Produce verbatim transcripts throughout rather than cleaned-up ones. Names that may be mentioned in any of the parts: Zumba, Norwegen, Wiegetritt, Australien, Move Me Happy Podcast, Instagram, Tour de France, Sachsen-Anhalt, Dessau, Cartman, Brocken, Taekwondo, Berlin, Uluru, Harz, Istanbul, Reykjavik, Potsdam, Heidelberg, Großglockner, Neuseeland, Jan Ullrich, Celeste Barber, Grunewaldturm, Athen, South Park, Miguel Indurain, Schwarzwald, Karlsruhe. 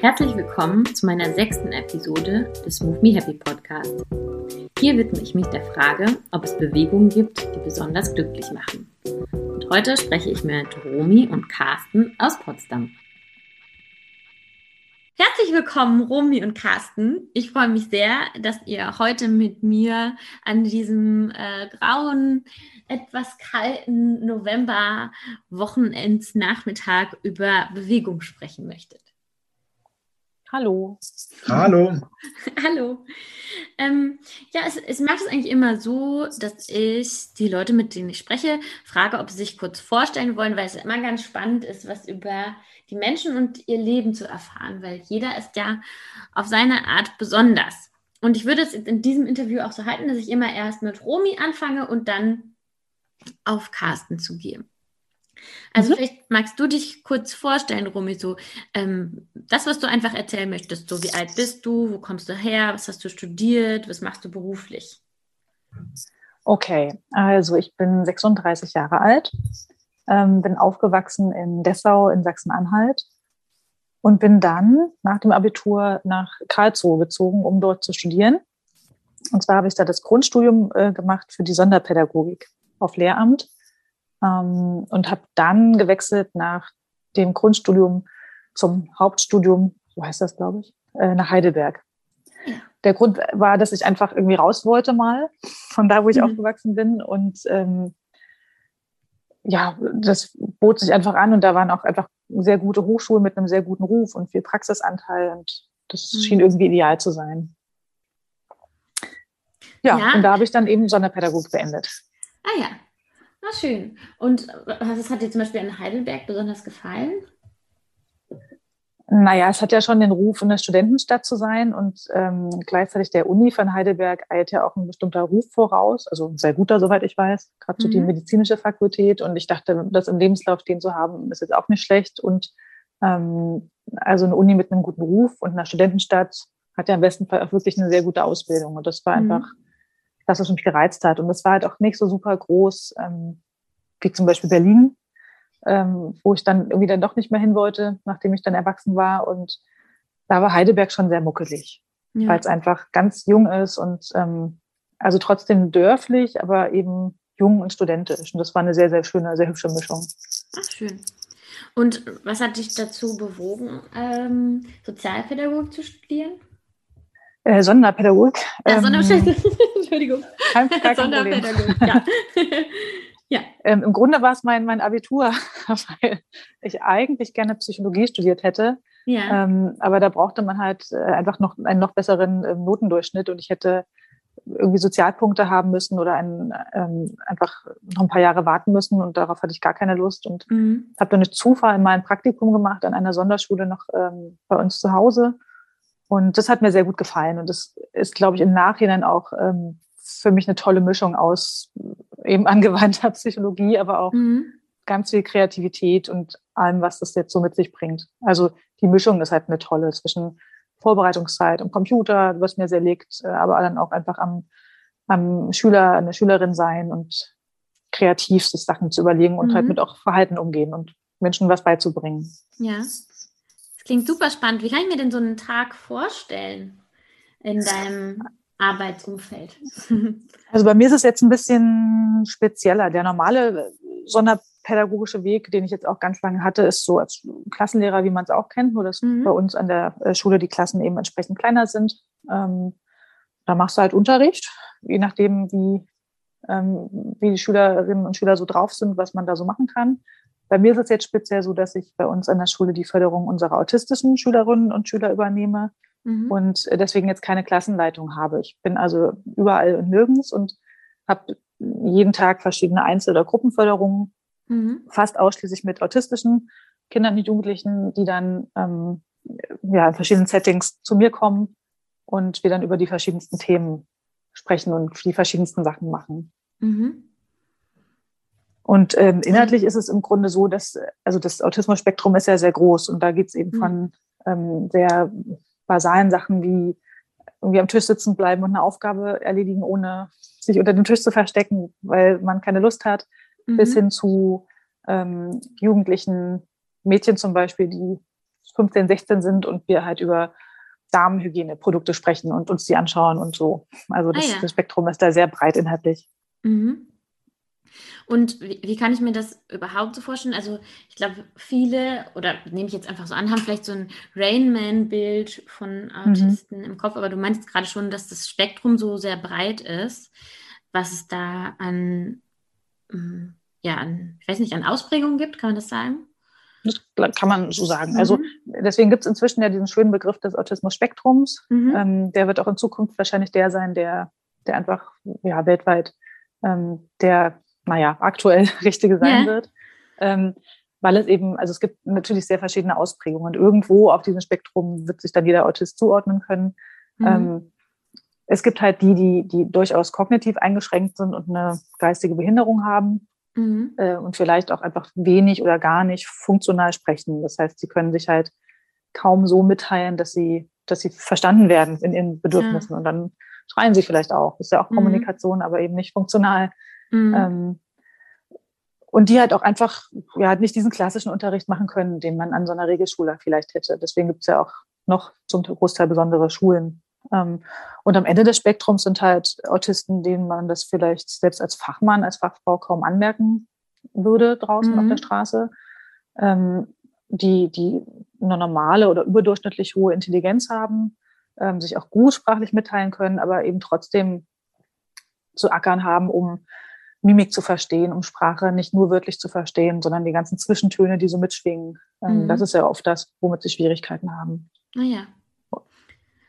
Herzlich willkommen zu meiner sechsten Episode des Move Me Happy Podcast. Hier widme ich mich der Frage, ob es Bewegungen gibt, die besonders glücklich machen. Und heute spreche ich mit Romy und Carsten aus Potsdam. Herzlich willkommen, Romy und Carsten. Ich freue mich sehr, dass ihr heute mit mir an diesem äh, grauen, etwas kalten November-Wochenendsnachmittag über Bewegung sprechen möchtet. Hallo. Hallo. Hallo. Ähm, ja, es, es macht es eigentlich immer so, dass ich die Leute, mit denen ich spreche, frage, ob sie sich kurz vorstellen wollen, weil es immer ganz spannend ist, was über die Menschen und ihr Leben zu erfahren, weil jeder ist ja auf seine Art besonders. Und ich würde es in diesem Interview auch so halten, dass ich immer erst mit Romy anfange und dann auf Carsten zugehe. Also mhm. Vielleicht magst du dich kurz vorstellen, Romy, so ähm, das, was du einfach erzählen möchtest, so wie alt bist du, wo kommst du her, was hast du studiert, was machst du beruflich? Okay, also ich bin sechsunddreißig Jahre alt, ähm, bin aufgewachsen in Dessau in Sachsen-Anhalt und bin dann nach dem Abitur nach Karlsruhe gezogen, um dort zu studieren. Und zwar habe ich da das Grundstudium äh, gemacht für die Sonderpädagogik auf Lehramt. Und habe dann gewechselt nach dem Grundstudium zum Hauptstudium, so heißt das, glaube ich, nach Heidelberg. Der Grund war, dass ich einfach irgendwie raus wollte mal, von da, wo ich mhm. aufgewachsen bin. Und ähm, ja, das bot sich einfach an. Und da waren auch einfach sehr gute Hochschulen mit einem sehr guten Ruf und viel Praxisanteil. Und das mhm. schien irgendwie ideal zu sein. Ja, ja. Und da habe ich dann eben Sonderpädagogik beendet. Ah ja. Ah, schön. Und was hat dir zum Beispiel an Heidelberg besonders gefallen? Naja, es hat ja schon den Ruf, eine Studentenstadt zu sein. Und ähm, gleichzeitig der Uni von Heidelberg eilt ja auch ein bestimmter Ruf voraus. Also ein sehr guter, soweit ich weiß. Gerade so mhm. die medizinische Fakultät. Und ich dachte, das im Lebenslauf stehen zu haben, ist jetzt auch nicht schlecht. Und ähm, also eine Uni mit einem guten Ruf und einer Studentenstadt hat ja im besten Fall auch wirklich eine sehr gute Ausbildung. Und das war mhm. einfach... das, was mich gereizt hat. Und das war halt auch nicht so super groß, ähm, wie zum Beispiel Berlin, ähm, wo ich dann irgendwie dann doch nicht mehr hin wollte, nachdem ich dann erwachsen war. Und da war Heidelberg schon sehr muckelig, ja. weil es einfach ganz jung ist und ähm, also trotzdem dörflich, aber eben jung und studentisch. Und das war eine sehr, sehr schöne, sehr hübsche Mischung. Ach, schön. Und was hat dich dazu bewogen, ähm, Sozialpädagogik zu studieren? Äh, Sonderpädagogik. Ja, Sonderpädagogik. Ähm, Entschuldigung. Kein, kein Sonderpädagogik, ja. ja. Ähm, Im Grunde war es mein, mein Abitur, weil ich eigentlich gerne Psychologie studiert hätte. Ja. Ähm, aber da brauchte man halt äh, einfach noch einen noch besseren äh, Notendurchschnitt und ich hätte irgendwie Sozialpunkte haben müssen oder einen, ähm, einfach noch ein paar Jahre warten müssen und darauf hatte ich gar keine Lust und mhm. habe dann durch Zufall mal ein Praktikum gemacht an einer Sonderschule noch ähm, bei uns zu Hause. Und das hat mir sehr gut gefallen. Und das ist, glaube ich, im Nachhinein auch ähm, für mich eine tolle Mischung aus eben angewandter Psychologie, aber auch mhm. ganz viel Kreativität und allem, was das jetzt so mit sich bringt. Also die Mischung ist halt eine tolle zwischen Vorbereitungszeit am Computer, was mir sehr liegt, aber dann auch einfach am, am Schüler, eine Schülerin sein und kreativ sich Sachen zu überlegen und mhm. halt mit auch Verhalten umgehen und Menschen was beizubringen. Ja. Klingt super spannend. Wie kann ich mir denn so einen Tag vorstellen in deinem Arbeitsumfeld? Also bei mir ist es jetzt ein bisschen spezieller. Der normale sonderpädagogische Weg, den ich jetzt auch ganz lange hatte, ist so als Klassenlehrer, wie man es auch kennt, nur dass mhm. bei uns an der Schule die Klassen eben entsprechend kleiner sind. Ähm, da machst du halt Unterricht, je nachdem, wie, ähm, wie die Schülerinnen und Schüler so drauf sind, was man da so machen kann. Bei mir ist es jetzt speziell so, dass ich bei uns an der Schule die Förderung unserer autistischen Schülerinnen und Schüler übernehme mhm. und deswegen jetzt keine Klassenleitung habe. Ich bin also überall und nirgends und habe jeden Tag verschiedene Einzel- oder Gruppenförderungen, mhm. fast ausschließlich mit autistischen Kindern und Jugendlichen, die dann ähm, ja, in verschiedenen Settings zu mir kommen und wir dann über die verschiedensten Themen sprechen und die verschiedensten Sachen machen. Mhm. Und ähm, inhaltlich ist es im Grunde so, dass also das Autismus-Spektrum ist ja sehr groß und da geht es eben mhm. von ähm, sehr basalen Sachen wie irgendwie am Tisch sitzen bleiben und eine Aufgabe erledigen, ohne sich unter dem Tisch zu verstecken, weil man keine Lust hat, mhm. bis hin zu ähm, jugendlichen Mädchen zum Beispiel, die fünfzehn, sechzehn sind und wir halt über Damenhygieneprodukte sprechen und uns die anschauen und so. Also das, ah ja. das Spektrum ist da sehr breit inhaltlich. Mhm. Und wie, wie kann ich mir das überhaupt so vorstellen? Also ich glaube, viele, oder nehme ich jetzt einfach so an, haben vielleicht so ein Rain Man-Bild von Autisten mhm. im Kopf, aber du meinst gerade schon, dass das Spektrum so sehr breit ist, was es da an, ja, an, ich weiß nicht, an Ausprägungen gibt, kann man das sagen? Das kann man so sagen. Mhm. Also deswegen gibt es inzwischen ja diesen schönen Begriff des Autismus-Spektrums. Mhm. Ähm, der wird auch in Zukunft wahrscheinlich der sein, der, der einfach ja, weltweit ähm, der, naja, aktuell richtige sein yeah. wird. Ähm, weil es eben, also es gibt natürlich sehr verschiedene Ausprägungen und irgendwo auf diesem Spektrum wird sich dann jeder Autist zuordnen können. Mhm. Ähm, es gibt halt die, die, die durchaus kognitiv eingeschränkt sind und eine geistige Behinderung haben. Mhm. Äh, und vielleicht auch einfach wenig oder gar nicht funktional sprechen. Das heißt, sie können sich halt kaum so mitteilen, dass sie, dass sie verstanden werden in ihren Bedürfnissen. Ja. Und dann schreien sie vielleicht auch. Das ist ja auch mhm. Kommunikation, aber eben nicht funktional. Mhm. Ähm, und die halt auch einfach ja, nicht diesen klassischen Unterricht machen können, den man an so einer Regelschule vielleicht hätte. Deswegen gibt es ja auch noch zum Großteil besondere Schulen. Ähm, und am Ende des Spektrums sind halt Autisten, denen man das vielleicht selbst als Fachmann, als Fachfrau kaum anmerken würde draußen mhm. auf der Straße, ähm, die, die eine normale oder überdurchschnittlich hohe Intelligenz haben, ähm, sich auch gut sprachlich mitteilen können, aber eben trotzdem zu ackern haben, um Mimik zu verstehen, um Sprache nicht nur wörtlich zu verstehen, sondern die ganzen Zwischentöne, die so mitschwingen. Ähm, mhm. Das ist ja oft das, womit sie Schwierigkeiten haben. Naja. Oh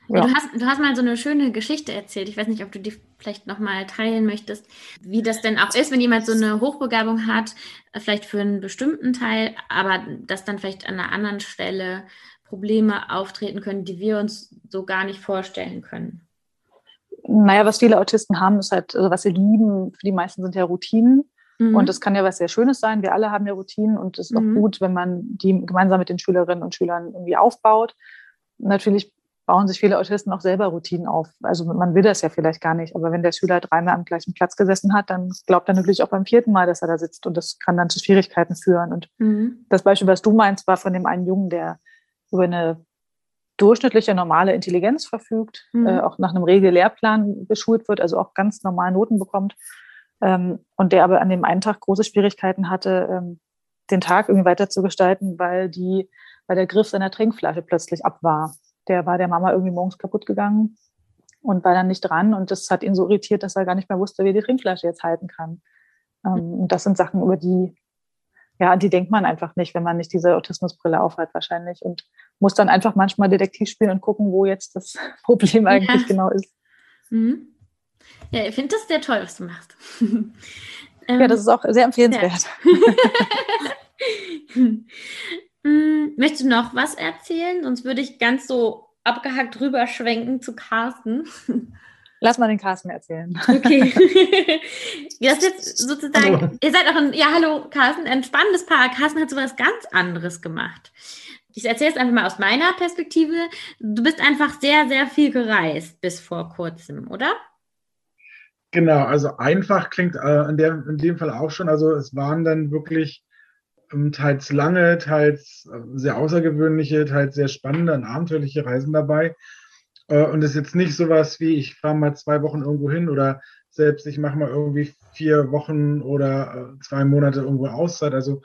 Ja. Du hast, du hast mal so eine schöne Geschichte erzählt. Ich weiß nicht, ob du die vielleicht nochmal teilen möchtest, wie das denn auch ist, wenn jemand so eine Hochbegabung hat, vielleicht für einen bestimmten Teil, aber dass dann vielleicht an einer anderen Stelle Probleme auftreten können, die wir uns so gar nicht vorstellen können. Naja, was viele Autisten haben, ist halt, also was sie lieben, für die meisten sind ja Routinen. Mhm. Und das kann ja was sehr Schönes sein. Wir alle haben ja Routinen und es ist mhm. auch gut, wenn man die gemeinsam mit den Schülerinnen und Schülern irgendwie aufbaut. Natürlich bauen sich viele Autisten auch selber Routinen auf. Also man will das ja vielleicht gar nicht, aber wenn der Schüler dreimal am gleichen Platz gesessen hat, dann glaubt er natürlich auch beim vierten Mal, dass er da sitzt und das kann dann zu Schwierigkeiten führen. Und mhm. das Beispiel, was du meinst, war von dem einen Jungen, der über eine durchschnittliche, normale Intelligenz verfügt, mhm. äh, auch nach einem regen Lehrplan geschult wird, also auch ganz normal Noten bekommt ähm, und der aber an dem einen Tag große Schwierigkeiten hatte, ähm, den Tag irgendwie weiter zu gestalten, weil, die, weil der Griff seiner Trinkflasche plötzlich ab war. Der war der Mama irgendwie morgens kaputt gegangen und war dann nicht dran. Und das hat ihn so irritiert, dass er gar nicht mehr wusste, wie er die Trinkflasche jetzt halten kann. Und ähm, das sind Sachen, über die, ja, an die denkt man einfach nicht, wenn man nicht diese Autismusbrille aufhat wahrscheinlich. Und muss dann einfach manchmal Detektiv spielen und gucken, wo jetzt das Problem eigentlich ja. genau ist. Mhm. Ja, ich finde das sehr toll, was du machst. Ja, das ist auch sehr empfehlenswert. Ja. Möchtest du noch was erzählen? Sonst würde ich ganz so abgehackt rüberschwenken zu Carsten. Lass mal den Carsten erzählen. Okay. Das ist jetzt sozusagen, hallo. Ihr seid auch ein, ja hallo Carsten, ein spannendes Paar. Carsten hat sowas ganz anderes gemacht. Ich erzähle es einfach mal aus meiner Perspektive. Du bist einfach sehr, sehr viel gereist bis vor kurzem, oder? Genau, also einfach klingt äh, in, der, in dem Fall auch schon. Also es waren dann wirklich teils lange, teils sehr außergewöhnliche, teils sehr spannende und abenteuerliche Reisen dabei. Und es ist jetzt nicht sowas wie, ich fahre mal zwei Wochen irgendwo hin oder selbst ich mache mal irgendwie vier Wochen oder zwei Monate irgendwo Auszeit. Also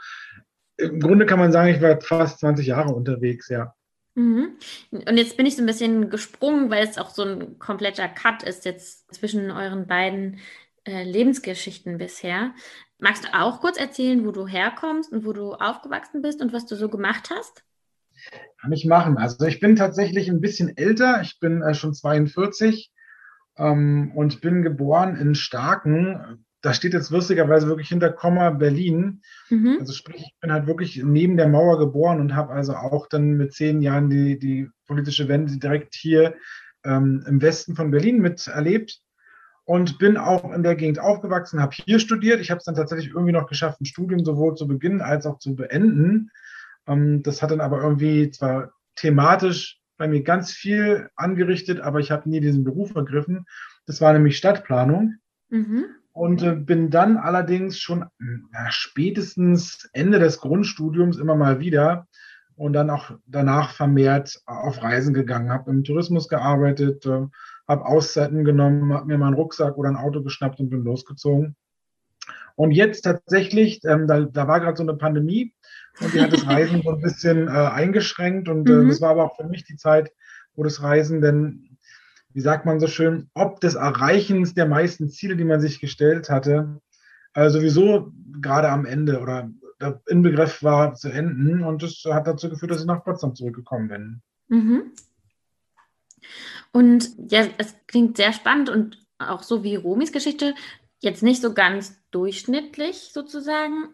im Grunde kann man sagen, ich war fast zwanzig Jahre unterwegs, ja. Mhm. Und jetzt bin ich so ein bisschen gesprungen, weil es auch so ein kompletter Cut ist jetzt zwischen euren beiden äh, Lebensgeschichten bisher. Magst du auch kurz erzählen, wo du herkommst und wo du aufgewachsen bist und was du so gemacht hast? Kann ich machen. Also ich bin tatsächlich ein bisschen älter. Ich bin äh, schon zweiundvierzig ähm, und bin geboren in Starken. Da steht jetzt lustigerweise wirklich hinter Komma Berlin. Mhm. Also sprich, ich bin halt wirklich neben der Mauer geboren und habe also auch dann mit zehn Jahren die, die politische Wende direkt hier ähm, im Westen von Berlin miterlebt. Und bin auch in der Gegend aufgewachsen, habe hier studiert. Ich habe es dann tatsächlich irgendwie noch geschafft, ein Studium sowohl zu beginnen als auch zu beenden. Das hat dann aber irgendwie zwar thematisch bei mir ganz viel angerichtet, aber ich habe nie diesen Beruf ergriffen. Das war nämlich Stadtplanung. Mhm. Und bin dann allerdings schon na, spätestens Ende des Grundstudiums immer mal wieder und dann auch danach vermehrt auf Reisen gegangen, habe im Tourismus gearbeitet, äh, habe Auszeiten genommen, habe mir meinen Rucksack oder ein Auto geschnappt und bin losgezogen. Und jetzt tatsächlich, ähm, da, da war gerade so eine Pandemie und die hat das Reisen so ein bisschen äh, eingeschränkt und äh, mhm. das war aber auch für mich die Zeit, wo das Reisen denn, wie sagt man so schön, ob des Erreichens der meisten Ziele, die man sich gestellt hatte, äh, sowieso gerade am Ende oder der Inbegriff war zu enden und das hat dazu geführt, dass ich nach Potsdam zurückgekommen bin. Mhm. Und ja, es klingt sehr spannend und auch so wie Romis Geschichte, jetzt nicht so ganz durchschnittlich sozusagen.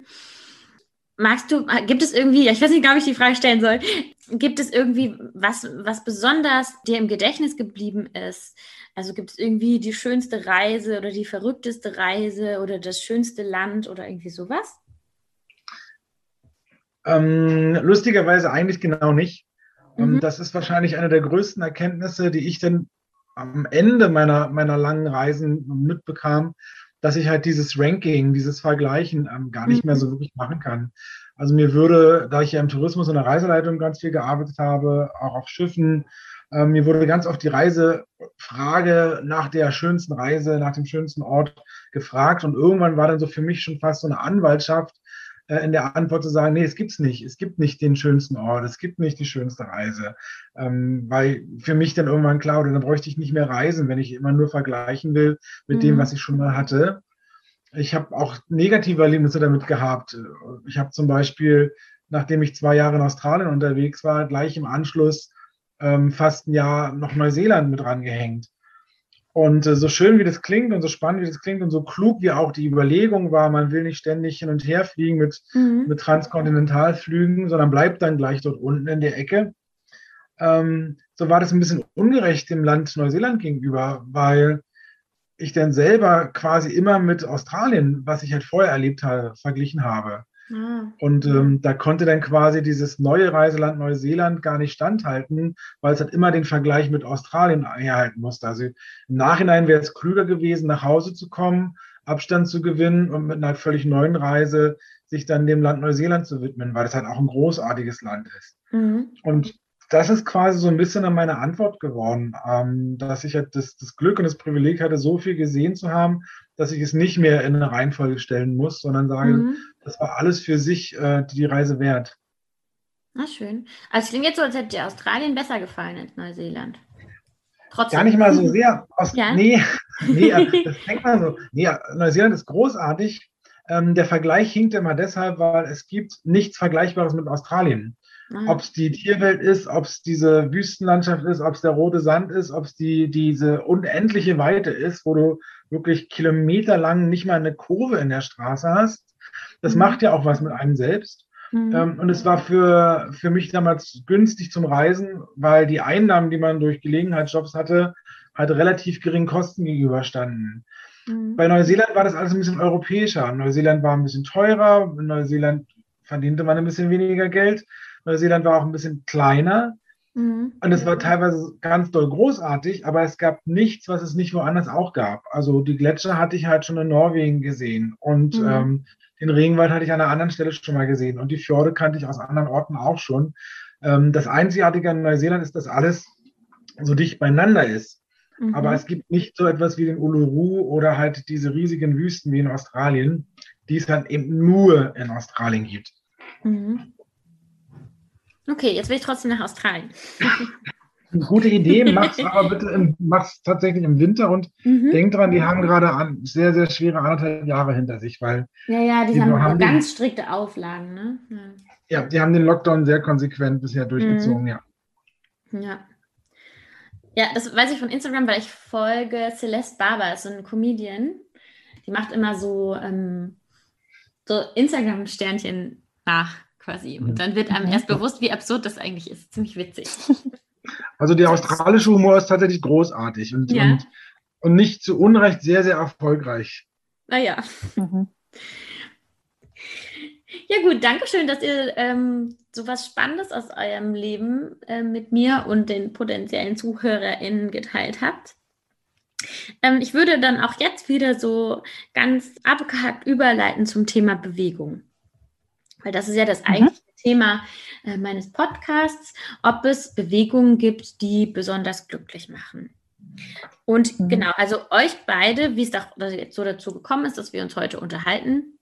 Magst du, gibt es irgendwie, ich weiß nicht, ob ich die Frage stellen soll, gibt es irgendwie was, was besonders dir im Gedächtnis geblieben ist? Also gibt es irgendwie die schönste Reise oder die verrückteste Reise oder das schönste Land oder irgendwie sowas? Ähm, lustigerweise eigentlich genau nicht. Mhm. Das ist wahrscheinlich eine der größten Erkenntnisse, die ich dann am Ende meiner, meiner langen Reisen mitbekam, dass ich halt dieses Ranking, dieses Vergleichen ähm, gar nicht mehr so wirklich machen kann. Also mir würde, da ich ja im Tourismus und der Reiseleitung ganz viel gearbeitet habe, auch auf Schiffen, äh, mir wurde ganz oft die Reisefrage nach der schönsten Reise, nach dem schönsten Ort gefragt und irgendwann war dann so für mich schon fast so eine Anwaltschaft, äh, in der Antwort zu sagen, nee, es gibt's nicht, es gibt nicht den schönsten Ort, es gibt nicht die schönste Reise, ähm, weil für mich dann irgendwann klar wurde, dann bräuchte ich nicht mehr reisen, wenn ich immer nur vergleichen will mit mhm. dem, was ich schon mal hatte. Ich habe auch negative Erlebnisse damit gehabt. Ich habe zum Beispiel, nachdem ich zwei Jahre in Australien unterwegs war, gleich im Anschluss ähm, fast ein Jahr noch Neuseeland mit rangehängt. Und äh, so schön wie das klingt und so spannend wie das klingt und so klug wie auch die Überlegung war, man will nicht ständig hin und her fliegen mit, mhm. mit Transkontinentalflügen, sondern bleibt dann gleich dort unten in der Ecke. Ähm, so war das ein bisschen ungerecht dem Land Neuseeland gegenüber, weil ich dann selber quasi immer mit Australien, was ich halt vorher erlebt habe, verglichen habe. Ah. Und ähm, da konnte dann quasi dieses neue Reiseland Neuseeland gar nicht standhalten, weil es halt immer den Vergleich mit Australien herhalten musste. Also im Nachhinein wäre es klüger gewesen, nach Hause zu kommen, Abstand zu gewinnen und mit einer völlig neuen Reise sich dann dem Land Neuseeland zu widmen, weil es halt auch ein großartiges Land ist. Mhm. Und das ist quasi so ein bisschen an meine Antwort geworden, ähm, dass ich halt das, das Glück und das Privileg hatte, so viel gesehen zu haben, dass ich es nicht mehr in eine Reihenfolge stellen muss, sondern sage, mhm. das war alles für sich äh, die Reise wert. Na schön. Also es klingt jetzt so, als hätte dir Australien besser gefallen als Neuseeland. Trotzdem. Gar nicht mal so sehr. Ost- ja. Nee, nee, das denkt man so. Nee, Neuseeland ist großartig. Ähm, der Vergleich hinkt immer deshalb, weil es gibt nichts Vergleichbares mit Australien. Ah. Ob es die Tierwelt ist, ob es diese Wüstenlandschaft ist, ob es der rote Sand ist, ob es die, diese unendliche Weite ist, wo du wirklich kilometerlang nicht mal eine Kurve in der Straße hast. Das mhm. macht ja auch was mit einem selbst. Mhm. Ähm, und es war für, für mich damals günstig zum Reisen, weil die Einnahmen, die man durch Gelegenheitsjobs hatte, halt relativ geringen Kosten gegenüberstanden. Mhm. Bei Neuseeland war das alles ein bisschen europäischer. Neuseeland war ein bisschen teurer, in Neuseeland verdiente man ein bisschen weniger Geld. Neuseeland war auch ein bisschen kleiner mhm. und es war teilweise ganz doll großartig, aber es gab nichts, was es nicht woanders auch gab. Also die Gletscher hatte ich halt schon in Norwegen gesehen und mhm. ähm, den Regenwald hatte ich an einer anderen Stelle schon mal gesehen und die Fjorde kannte ich aus anderen Orten auch schon. Ähm, das Einzigartige an Neuseeland ist, dass alles so dicht beieinander ist, mhm. aber es gibt nicht so etwas wie den Uluru oder halt diese riesigen Wüsten wie in Australien, die es halt eben nur in Australien gibt. Mhm. Okay, jetzt will ich trotzdem nach Australien. Gute Idee, mach's aber bitte im, mach's tatsächlich im Winter und mhm. denk dran, die haben gerade an, sehr, sehr schwere anderthalb Jahre hinter sich, weil... Ja, ja, die, die haben, haben ganz den, strikte Auflagen, ne? Ja. ja, die haben den Lockdown sehr konsequent bisher durchgezogen, mhm. ja. Ja. Ja, das weiß ich von Instagram, weil ich folge Celeste Barber, ist so ein Comedian. Die macht immer so, ähm, so Instagram-Sternchen nach. Quasi. Und dann wird einem erst bewusst, wie absurd das eigentlich ist. Ziemlich witzig. Also der australische Humor ist tatsächlich großartig und, ja. und, und nicht zu Unrecht sehr, sehr erfolgreich. Naja. Mhm. Ja gut, danke schön, dass ihr ähm, so was Spannendes aus eurem Leben äh, mit mir und den potenziellen ZuhörerInnen geteilt habt. Ähm, ich würde dann auch jetzt wieder so ganz abgehackt überleiten zum Thema Bewegung. Weil das ist ja das eigentliche mhm. Thema äh, meines Podcasts, ob es Bewegungen gibt, die besonders glücklich machen. Und mhm. genau, also euch beide, wie es da jetzt so dazu gekommen ist, dass wir uns heute unterhalten.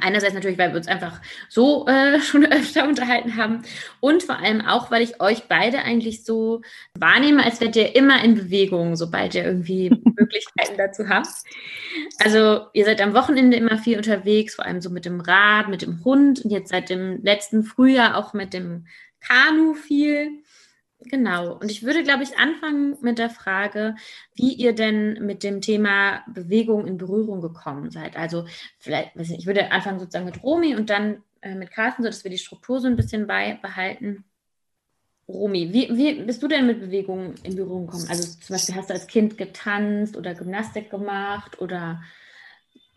Einerseits natürlich, weil wir uns einfach so äh, schon öfter unterhalten haben und vor allem auch, weil ich euch beide eigentlich so wahrnehme, als wärt ihr immer in Bewegung, sobald ihr irgendwie Möglichkeiten dazu habt. Also ihr seid am Wochenende immer viel unterwegs, vor allem so mit dem Rad, mit dem Hund und jetzt seit dem letzten Frühjahr auch mit dem Kanu viel. Genau. Und ich würde, glaube ich, anfangen mit der Frage, wie ihr denn mit dem Thema Bewegung in Berührung gekommen seid. Also vielleicht, weiß nicht, ich würde anfangen sozusagen mit Romy und dann äh, mit Carsten, sodass wir die Struktur so ein bisschen beibehalten. Romy, wie, wie bist du denn mit Bewegung in Berührung gekommen? Also zum Beispiel hast du als Kind getanzt oder Gymnastik gemacht oder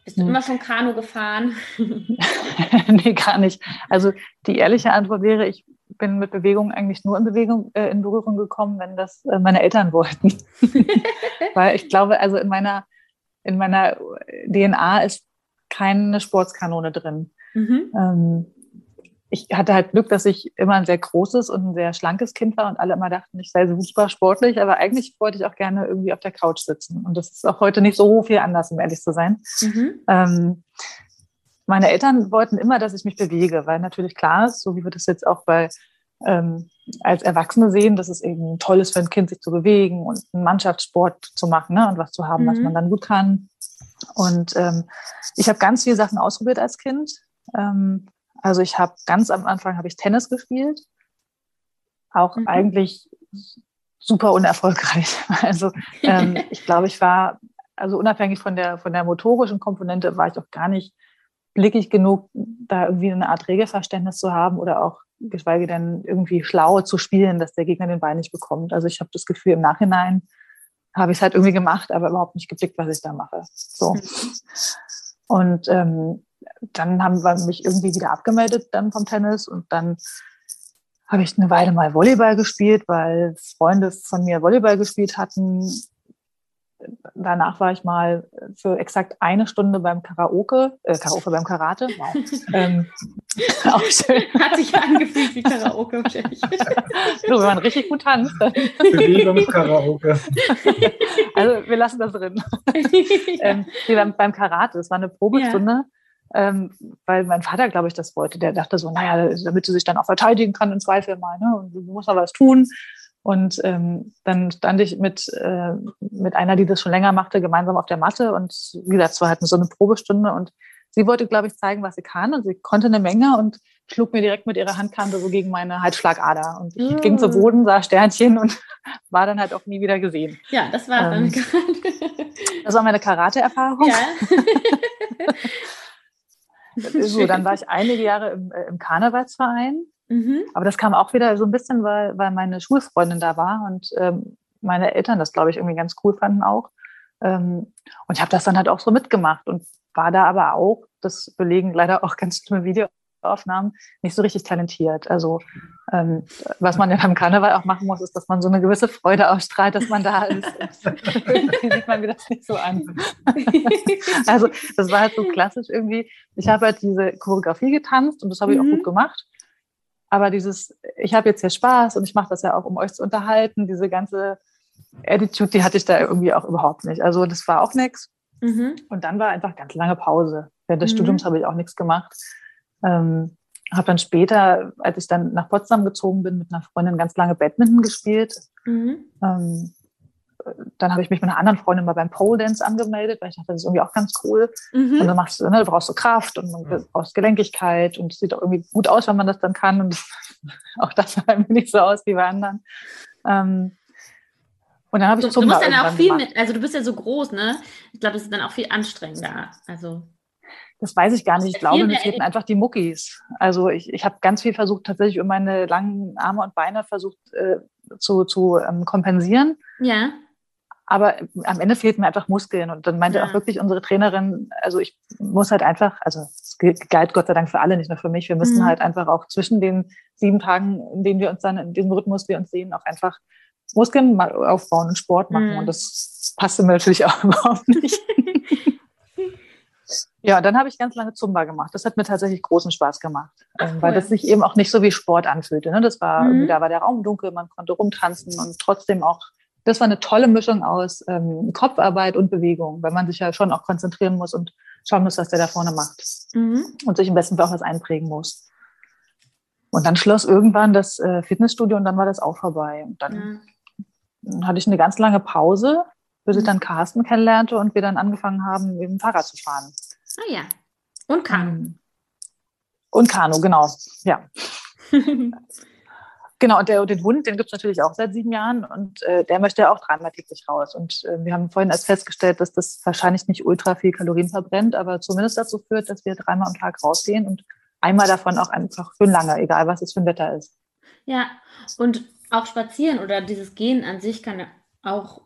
bist du hm. immer schon Kanu gefahren? Nee, gar nicht. Also die ehrliche Antwort wäre, ich bin mit Bewegung eigentlich nur in Bewegung äh, in Berührung gekommen, wenn das äh, meine Eltern wollten. Weil ich glaube, also in meiner, in meiner D N A ist keine Sportskanone drin. Mhm. Ähm, ich hatte halt Glück, dass ich immer ein sehr großes und ein sehr schlankes Kind war und alle immer dachten, ich sei super sportlich, aber eigentlich wollte ich auch gerne irgendwie auf der Couch sitzen. Und das ist auch heute nicht so viel anders, um ehrlich zu sein. Mhm. Ähm, Meine Eltern wollten immer, dass ich mich bewege, weil natürlich klar ist, so wie wir das jetzt auch bei ähm, als Erwachsene sehen, dass es eben toll ist für ein Kind, sich zu bewegen und einen Mannschaftssport zu machen, ne, und was zu haben, mhm. was man dann gut kann. Und ähm, ich habe ganz viele Sachen ausprobiert als Kind. Ähm, also ich habe ganz am Anfang habe ich Tennis gespielt, auch mhm. eigentlich super unerfolgreich. Also ähm, ich glaube, ich war also unabhängig von der von der motorischen Komponente war ich auch gar nicht blickig genug, da irgendwie eine Art Regelverständnis zu haben oder auch, geschweige denn, irgendwie schlau zu spielen, dass der Gegner den Ball nicht bekommt. Also ich habe das Gefühl, im Nachhinein habe ich es halt irgendwie gemacht, aber überhaupt nicht geblickt, was ich da mache. So. Und ähm, dann haben wir mich irgendwie wieder abgemeldet dann vom Tennis und dann habe ich eine Weile mal Volleyball gespielt, weil Freunde von mir Volleyball gespielt hatten. Danach war ich mal für exakt eine Stunde beim Karaoke, äh, Karaoke beim Karate. Wow. ähm, auch schön. Hat sich angefühlt wie Karaoke. So, wenn man richtig gut tanzt. Bewegungskaraoke. Also wir lassen das drin. ähm, beim, beim Karate, das war eine Probestunde. Ja. Ähm, weil mein Vater, glaube ich, das wollte. Der dachte so, naja, damit sie sich dann auch verteidigen kann im Zweifel mal, ne? Und du musst aber was tun. Und ähm, dann stand ich mit, äh, mit einer, die das schon länger machte, gemeinsam auf der Matte. Und wie gesagt, es war halt so eine Probestunde. Und sie wollte, glaube ich, zeigen, was sie kann. Und sie konnte eine Menge und schlug mir direkt mit ihrer Handkante so gegen meine Halsschlagader. Und ich mm. ging zu Boden, sah Sternchen und war dann halt auch nie wieder gesehen. Ja, das war ähm, dann Karate. Das war meine Karate-Erfahrung. Ja. So, dann war ich einige Jahre im, äh, im Karnevalsverein. Mhm. Aber das kam auch wieder so ein bisschen, weil, weil meine Schulfreundin da war und ähm, meine Eltern das, glaube ich, irgendwie ganz cool fanden auch. Ähm, und ich habe das dann halt auch so mitgemacht und war da aber auch, das belegen leider auch ganz schlimme Videoaufnahmen, nicht so richtig talentiert. Also ähm, was man ja beim Karneval auch machen muss, ist, dass man so eine gewisse Freude ausstrahlt, dass man da ist. Irgendwie sieht man mir das nicht so an. Also das war halt so klassisch irgendwie. Ich habe halt diese Choreografie getanzt und das habe ich mhm. auch gut gemacht. Aber dieses, ich habe jetzt hier Spaß und ich mache das ja auch, um euch zu unterhalten, diese ganze Attitude, die hatte ich da irgendwie auch überhaupt nicht. Also das war auch nichts. Mhm. Und dann war einfach ganz lange Pause. Während des mhm. Studiums habe ich auch nichts gemacht. Ähm, habe dann später, als ich dann nach Potsdam gezogen bin, mit einer Freundin ganz lange Badminton gespielt. Mhm. Ähm, dann habe ich mich mit einer anderen Freundin mal beim Pole Dance angemeldet, weil ich dachte, das ist irgendwie auch ganz cool. Mhm. Und dann machst du, ne, du brauchst so Kraft und du brauchst Gelenkigkeit und es sieht auch irgendwie gut aus, wenn man das dann kann. Und auch das sah irgendwie nicht so aus wie bei anderen. Ähm, und dann habe ich so, Zumba du musst dann auch viel gemacht. Mit, also du bist ja so groß, ne? Ich glaube, das ist dann auch viel anstrengender. Also das weiß ich gar nicht. Ich glaube, mir fehlten einfach die Muckis. Also ich, ich habe ganz viel versucht, tatsächlich über meine langen Arme und Beine versucht äh, zu, zu ähm, kompensieren. Ja. Aber am Ende fehlten mir einfach Muskeln. Und dann meinte ja. auch wirklich unsere Trainerin, also ich muss halt einfach, also es galt Gott sei Dank für alle, nicht nur für mich, wir müssen mhm. halt einfach auch zwischen den sieben Tagen, in denen wir uns dann, in diesem Rhythmus wir uns sehen, auch einfach Muskeln aufbauen und Sport machen. Mhm. Und das passte mir natürlich auch überhaupt nicht. Ja, dann habe ich ganz lange Zumba gemacht. Das hat mir tatsächlich großen Spaß gemacht, Ach, cool. weil das sich eben auch nicht so wie Sport anfühlte. Ne? Das war, mhm. da war der Raum dunkel, man konnte rumtanzen und trotzdem auch, das war eine tolle Mischung aus ähm, Kopfarbeit und Bewegung, weil man sich ja schon auch konzentrieren muss und schauen muss, was der da vorne macht mhm. und sich im besten Fall auch was einprägen muss. Und dann schloss irgendwann das äh, Fitnessstudio und dann war das auch vorbei. Und dann mhm. hatte ich eine ganz lange Pause, bis ich dann Carsten kennenlernte und wir dann angefangen haben, eben Fahrrad zu fahren. Ah ja, und Kanu. Und Kanu, genau, ja. Genau, und, der, und den Hund, den gibt es natürlich auch seit sieben Jahren und äh, der möchte ja auch dreimal täglich raus. Und äh, wir haben vorhin erst festgestellt, dass das wahrscheinlich nicht ultra viel Kalorien verbrennt, aber zumindest dazu führt, dass wir dreimal am Tag rausgehen und einmal davon auch einfach schön lange, egal was es für ein Wetter ist. Ja, und auch spazieren oder dieses Gehen an sich kann ja auch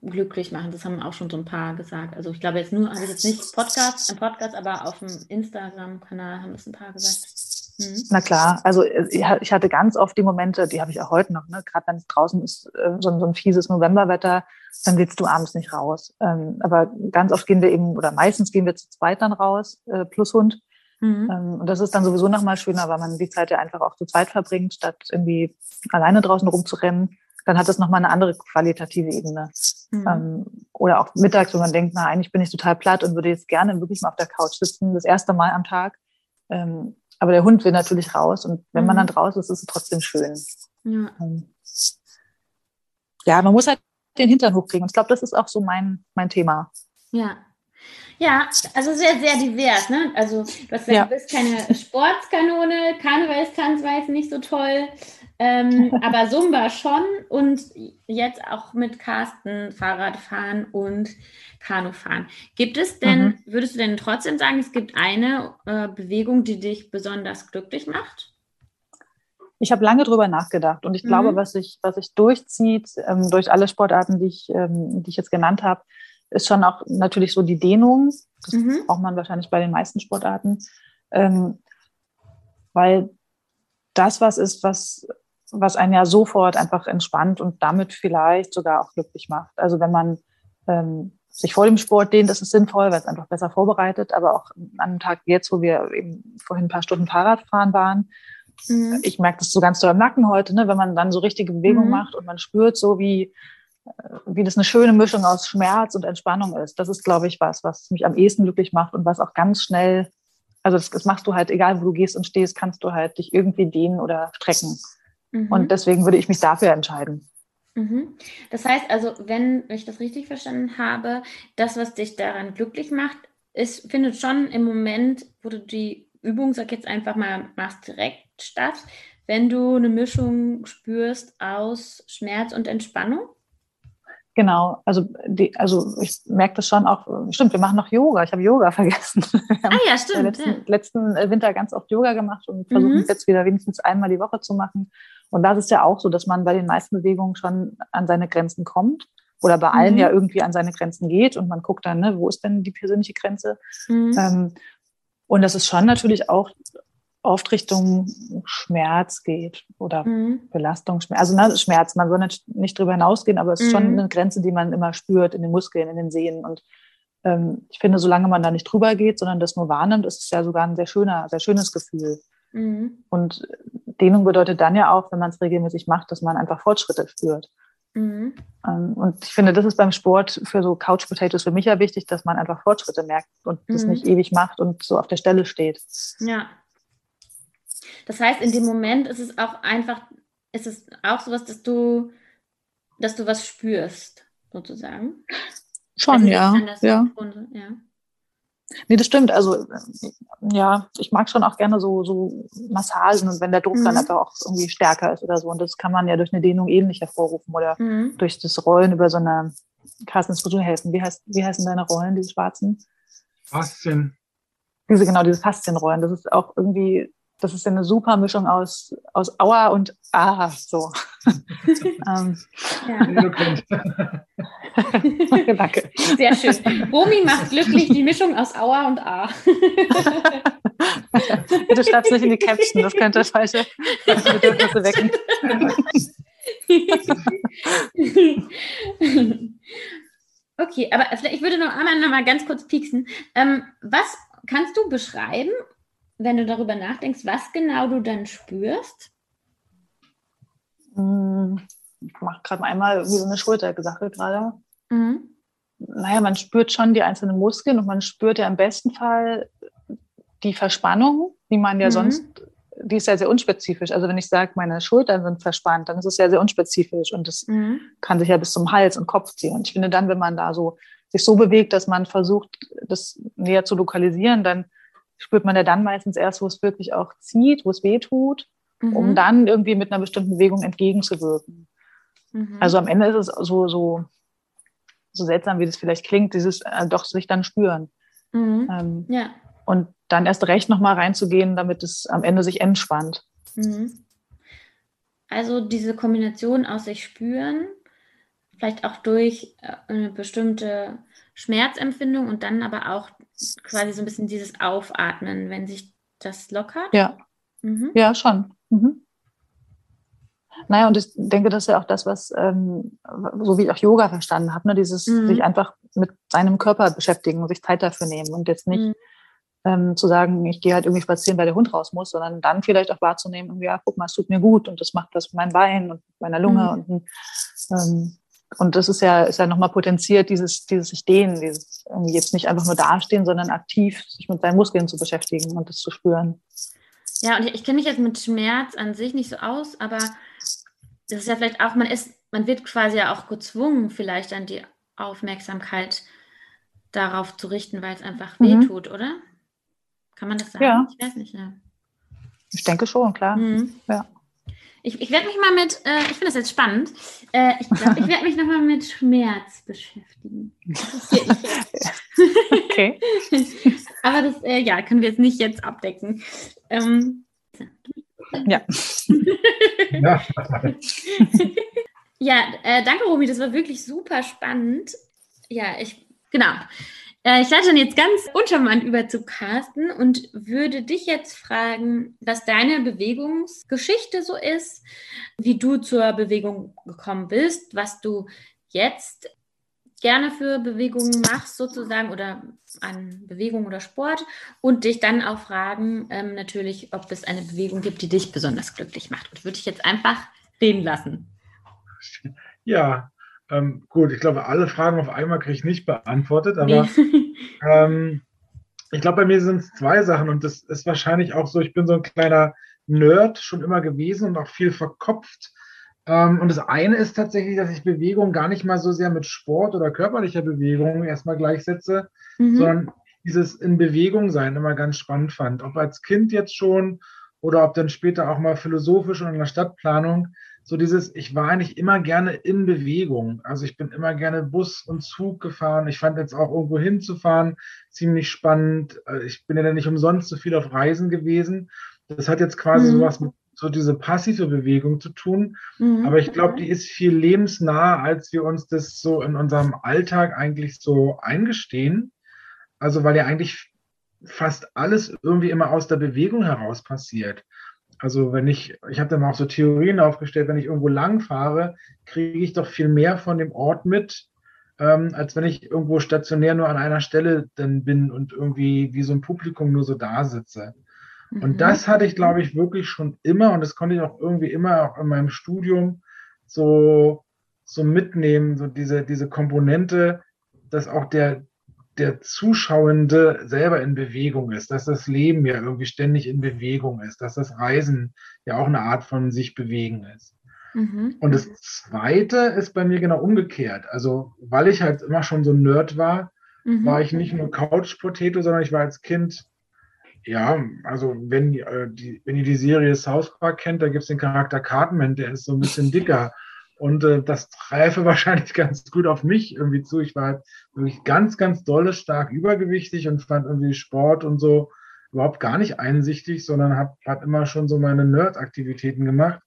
glücklich machen, das haben auch schon so ein paar gesagt. Also ich glaube jetzt nur, habe ich jetzt nicht Podcast, ein Podcast, aber auf dem Instagram-Kanal haben es ein paar gesagt. Mhm. Na klar, also ich hatte ganz oft die Momente, die habe ich auch heute noch, ne? Gerade wenn es draußen ist, so ein, so ein fieses Novemberwetter, dann willst du abends nicht raus. Aber ganz oft gehen wir eben, oder meistens gehen wir zu zweit dann raus, plus Hund. Mhm. Und das ist dann sowieso nochmal schöner, weil man die Zeit ja einfach auch zu zweit verbringt, statt irgendwie alleine draußen rumzurennen. Dann hat das nochmal eine andere qualitative Ebene. Mhm. Ähm, oder auch mittags, wenn man denkt, na, eigentlich bin ich total platt und würde jetzt gerne wirklich mal auf der Couch sitzen, das erste Mal am Tag. Ähm, aber der Hund will natürlich raus und wenn mhm. man dann draußen ist, ist es trotzdem schön. Ja, ähm, ja man muss halt den Hintern hochkriegen. Und ich glaube, das ist auch so mein, mein Thema. Ja. Ja, also sehr, sehr divers, ne? Also du hast gesagt, ja. du bist keine Sportskanone, Karnevalstanz war jetzt nicht so toll, ähm, aber Zumba schon und jetzt auch mit Carsten Fahrradfahren und Kanufahren. Gibt es denn, mhm. würdest du denn trotzdem sagen, es gibt eine äh, Bewegung, die dich besonders glücklich macht? Ich habe lange drüber nachgedacht und ich mhm. glaube, was sich was ich durchzieht ähm, durch alle Sportarten, die ich, ähm, die ich jetzt genannt habe, ist schon auch natürlich so die Dehnung. Das mhm. braucht man wahrscheinlich bei den meisten Sportarten. Ähm, weil das was ist, was, was einen ja sofort einfach entspannt und damit vielleicht sogar auch glücklich macht. Also wenn man ähm, sich vor dem Sport dehnt, ist es sinnvoll, weil es einfach besser vorbereitet. Aber auch an einem Tag jetzt, wo wir eben vorhin ein paar Stunden Fahrradfahren waren, mhm. ich merke das so ganz doll im Nacken heute, ne? Wenn man dann so richtige Bewegung mhm. macht und man spürt so, wie wie das eine schöne Mischung aus Schmerz und Entspannung ist. Das ist, glaube ich, was, was mich am ehesten glücklich macht und was auch ganz schnell, also das, das machst du halt, egal wo du gehst und stehst, kannst du halt dich irgendwie dehnen oder strecken. Mhm. Und deswegen würde ich mich dafür entscheiden. Mhm. Das heißt also, wenn ich das richtig verstanden habe, das, was dich daran glücklich macht, ist, findet schon im Moment, wo du die Übung, sag jetzt einfach mal, machst direkt statt, wenn du eine Mischung spürst aus Schmerz und Entspannung? Genau, also, die, also ich merke das schon auch, stimmt, wir machen noch Yoga, ich habe Yoga vergessen. Ah ja, stimmt. letzten, ja. letzten Winter ganz oft Yoga gemacht und versuchen mhm. es jetzt wieder wenigstens einmal die Woche zu machen. Und das ist ja auch so, dass man bei den meisten Bewegungen schon an seine Grenzen kommt oder bei allen mhm. ja irgendwie an seine Grenzen geht und man guckt dann, ne, wo ist denn die persönliche Grenze? Mhm. Ähm, und das ist schon natürlich auch oft Richtung Schmerz geht oder mhm. Belastung, Schmerz. Also na, Schmerz, man soll nicht, nicht drüber hinausgehen, aber es ist mhm. schon eine Grenze, die man immer spürt in den Muskeln, in den Sehnen. Und ähm, ich finde, solange man da nicht drüber geht, sondern das nur wahrnimmt, ist es ja sogar ein sehr schöner, sehr schönes Gefühl. Mhm. Und Dehnung bedeutet dann ja auch, wenn man es regelmäßig macht, dass man einfach Fortschritte spürt. Mhm. Ähm, und ich finde, das ist beim Sport für so Couch Potatoes für mich ja wichtig, dass man einfach Fortschritte merkt und das mhm. nicht ewig macht und so auf der Stelle steht. Ja. Das heißt, in dem Moment ist es auch einfach, ist es auch sowas, dass du, dass du was spürst, sozusagen. Schon, ja. Ja. ja. Nee, das stimmt. Also, ja, ich mag schon auch gerne so, so Massagen und wenn der Druck mhm. dann einfach auch irgendwie stärker ist oder so. Und das kann man ja durch eine Dehnung ähnlich hervorrufen oder mhm. durch das Rollen über so eine, Carsten, das wird dir helfen. Wie heißt, wie heißen deine Rollen, diese schwarzen? Faszien. Diese, genau, diese Faszienrollen. Das ist auch irgendwie. Das ist ja eine super Mischung aus, aus Aua und Aha, so. ähm. Ja. Danke. Sehr schön. Romy macht glücklich die Mischung aus Aua und A. Bitte schreib's nicht in die Caption, das könnte falsche Bedürfnisse wecken. Okay, aber ich würde noch einmal noch mal ganz kurz pieksen. Ähm, was kannst du beschreiben, wenn du darüber nachdenkst, was genau du dann spürst? Ich mache gerade mal einmal so eine Schultergesacke gerade. Mhm. Naja, man spürt schon die einzelnen Muskeln und man spürt ja im besten Fall die Verspannung, die man ja mhm. sonst, die ist ja sehr unspezifisch. Also wenn ich sage, meine Schultern sind verspannt, dann ist es ja sehr unspezifisch und das mhm. kann sich ja bis zum Hals und Kopf ziehen. Und ich finde dann, wenn man da so sich so bewegt, dass man versucht, das näher zu lokalisieren, dann spürt man ja dann meistens erst, wo es wirklich auch zieht, wo es weh tut, mhm. um dann irgendwie mit einer bestimmten Bewegung entgegenzuwirken. Mhm. Also am Ende ist es so, so, so seltsam, wie das vielleicht klingt, dieses äh, doch sich dann spüren. Mhm. Ähm, ja. Und dann erst recht nochmal reinzugehen, damit es am Ende sich entspannt. Mhm. Also diese Kombination aus sich spüren, vielleicht auch durch eine bestimmte Schmerzempfindung und dann aber auch quasi so ein bisschen dieses Aufatmen, wenn sich das lockert? Ja, mhm. ja schon. Mhm. Naja, und ich denke, das ist ja auch das, was, ähm, so wie ich auch Yoga verstanden habe, ne? Dieses mhm. sich einfach mit seinem Körper beschäftigen und sich Zeit dafür nehmen und jetzt nicht mhm. ähm, zu sagen, ich gehe halt irgendwie spazieren, weil der Hund raus muss, sondern dann vielleicht auch wahrzunehmen, irgendwie, ja, guck mal, es tut mir gut und das macht was mit meinem Bein und mit meiner Lunge mhm. und ähm, Und das ist ja, ist ja nochmal potenziert, dieses, dieses sich dehnen, dieses irgendwie jetzt nicht einfach nur dastehen, sondern aktiv sich mit seinen Muskeln zu beschäftigen und das zu spüren. Ja, und ich, ich kenne mich jetzt mit Schmerz an sich nicht so aus, aber das ist ja vielleicht auch, man ist, man wird quasi ja auch gezwungen, vielleicht dann die Aufmerksamkeit darauf zu richten, weil es einfach mhm. wehtut, oder? Kann man das sagen? Ja. Ich weiß nicht, ja. Ich denke schon, klar. Mhm. Ja. Ich, ich werde mich mal mit, äh, ich finde das jetzt spannend, äh, ich glaube, ich werde mich nochmal mit Schmerz beschäftigen. Das interessiert mich jetzt. Okay. Aber das, äh, ja, können wir jetzt nicht jetzt abdecken. Ähm, so. Ja. ja, ja äh, danke, Romy, das war wirklich super spannend. Ja, ich, genau. Äh, ich leite dann jetzt ganz uncharmant über zu Carsten und würde dich jetzt fragen, was deine Bewegungsgeschichte so ist, wie du zur Bewegung gekommen bist, was du jetzt gerne für Bewegungen machst sozusagen oder an Bewegung oder Sport und dich dann auch fragen, ähm, natürlich, ob es eine Bewegung gibt, die dich besonders glücklich macht. Und würde ich jetzt einfach reden lassen. Ja, Ähm, gut, ich glaube, alle Fragen auf einmal kriege ich nicht beantwortet, aber nee. ähm, ich glaube, bei mir sind es zwei Sachen und das ist wahrscheinlich auch so, ich bin so ein kleiner Nerd schon immer gewesen und auch viel verkopft ähm, und das eine ist tatsächlich, dass ich Bewegung gar nicht mal so sehr mit Sport oder körperlicher Bewegung erstmal gleichsetze, mhm. sondern dieses in Bewegung sein immer ganz spannend fand, ob als Kind jetzt schon oder ob dann später auch mal philosophisch und in der Stadtplanung. So dieses, ich war eigentlich immer gerne in Bewegung. Also ich bin immer gerne Bus und Zug gefahren. Ich fand jetzt auch irgendwo hinzufahren ziemlich spannend. Ich bin ja dann nicht umsonst so viel auf Reisen gewesen. Das hat jetzt quasi mhm. sowas mit so diese passive Bewegung zu tun. Mhm. Aber ich glaube, die ist viel lebensnah, als wir uns das so in unserem Alltag eigentlich so eingestehen. Also weil ja eigentlich fast alles irgendwie immer aus der Bewegung heraus passiert. Also wenn ich, ich habe dann auch so Theorien aufgestellt, wenn ich irgendwo lang fahre, kriege ich doch viel mehr von dem Ort mit, ähm, als wenn ich irgendwo stationär nur an einer Stelle dann bin und irgendwie wie so ein Publikum nur so da sitze. Mhm. Und das hatte ich, glaube ich, wirklich schon immer und das konnte ich auch irgendwie immer auch in meinem Studium so, so mitnehmen, so diese, diese Komponente, dass auch der, der Zuschauende selber in Bewegung ist, dass das Leben ja irgendwie ständig in Bewegung ist, dass das Reisen ja auch eine Art von sich bewegen ist. Mhm. Und das Zweite ist bei mir genau umgekehrt. Also weil ich halt immer schon so ein Nerd war, mhm. war ich nicht nur Couch-Potato, sondern ich war als Kind, ja, also wenn, äh, die, wenn ihr die Serie South Park kennt, da gibt es den Charakter Cartman, der ist so ein bisschen dicker. Und äh, das träfe wahrscheinlich ganz gut auf mich irgendwie zu. Ich war halt wirklich ganz, ganz dolle, stark übergewichtig und fand irgendwie Sport und so überhaupt gar nicht einsichtig, sondern habe halt immer schon so meine Nerd-Aktivitäten gemacht.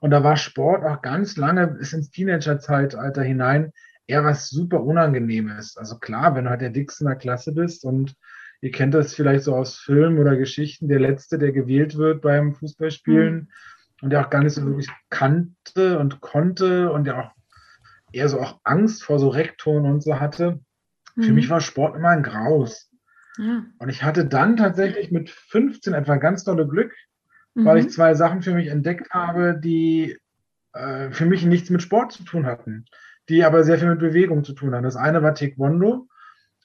Und da war Sport auch ganz lange bis ins Teenager-Zeitalter hinein eher was super Unangenehmes. Also klar, wenn du halt der Dickste in der Klasse bist und ihr kennt das vielleicht so aus Filmen oder Geschichten, der Letzte, der gewählt wird beim Fußballspielen, mhm. und der auch gar nicht so wirklich kannte und konnte und der auch eher so auch Angst vor so Rektoren und so hatte. Mhm. Für mich war Sport immer ein Graus. Ja. Und ich hatte dann tatsächlich mit fünfzehn etwa ganz dolle Glück, mhm. weil ich zwei Sachen für mich entdeckt habe, die äh, für mich nichts mit Sport zu tun hatten, die aber sehr viel mit Bewegung zu tun hatten. Das eine war Taekwondo,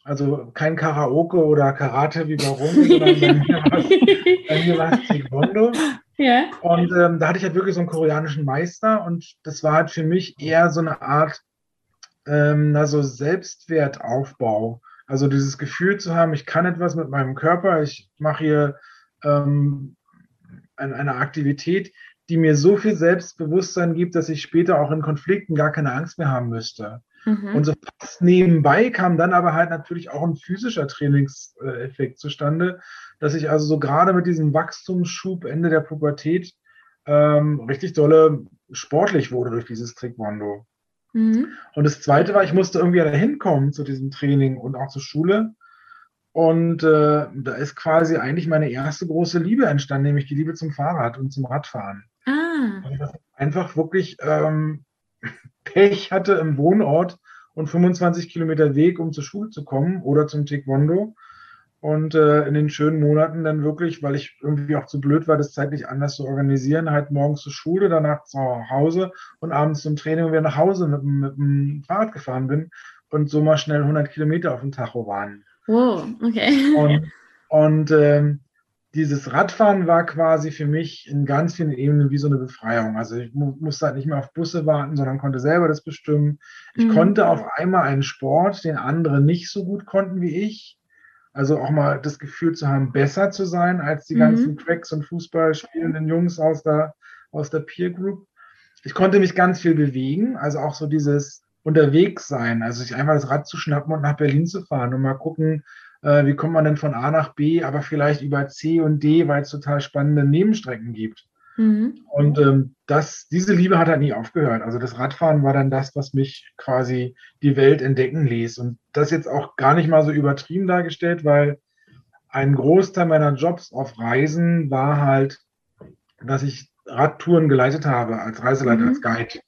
also kein Karaoke oder Karate wie bei Rom, sondern bei mir war es Taekwondo. Yeah. Und ähm, da hatte ich halt wirklich so einen koreanischen Meister und das war halt für mich eher so eine Art ähm, also Selbstwertaufbau. Also dieses Gefühl zu haben, ich kann etwas mit meinem Körper, ich mache hier ähm, eine Aktivität, die mir so viel Selbstbewusstsein gibt, dass ich später auch in Konflikten gar keine Angst mehr haben müsste. Mhm. Und so fast nebenbei kam dann aber halt natürlich auch ein physischer Trainingseffekt zustande, dass ich also so gerade mit diesem Wachstumsschub Ende der Pubertät ähm, richtig dolle sportlich wurde durch dieses Taekwondo. Mhm. Und das Zweite war, ich musste irgendwie da hinkommen zu diesem Training und auch zur Schule. Und äh, da ist quasi eigentlich meine erste große Liebe entstanden, nämlich die Liebe zum Fahrrad und zum Radfahren. Ah. Weil ich einfach wirklich ähm, Pech hatte im Wohnort und fünfundzwanzig Kilometer Weg, um zur Schule zu kommen oder zum Taekwondo. Und äh, in den schönen Monaten dann wirklich, weil ich irgendwie auch zu blöd war, das zeitlich anders zu organisieren, halt morgens zur Schule, danach zu Hause und abends zum Training und wieder nach Hause mit, mit dem Fahrrad gefahren bin und so mal schnell hundert Kilometer auf dem Tacho waren. Wow, okay. Und, und ähm, dieses Radfahren war quasi für mich in ganz vielen Ebenen wie so eine Befreiung. Also ich mu- musste halt nicht mehr auf Busse warten, sondern konnte selber das bestimmen. Ich mhm. konnte auf einmal einen Sport, den andere nicht so gut konnten wie ich. Also auch mal das Gefühl zu haben, besser zu sein als die mhm. ganzen Cracks und Fußballspielenden Jungs aus der, aus der Peer Group. Ich konnte mich ganz viel bewegen, also auch so dieses unterwegs sein, also sich einfach das Rad zu schnappen und nach Berlin zu fahren und mal gucken, äh, wie kommt man denn von A nach B, aber vielleicht über C und D, weil es total spannende Nebenstrecken gibt. Mhm. Und ähm, das, diese Liebe hat halt nie aufgehört. Also das Radfahren war dann das, was mich quasi die Welt entdecken ließ. Und das jetzt auch gar nicht mal so übertrieben dargestellt, weil ein Großteil meiner Jobs auf Reisen war halt, dass ich Radtouren geleitet habe, als Reiseleiter, mhm. als Guide.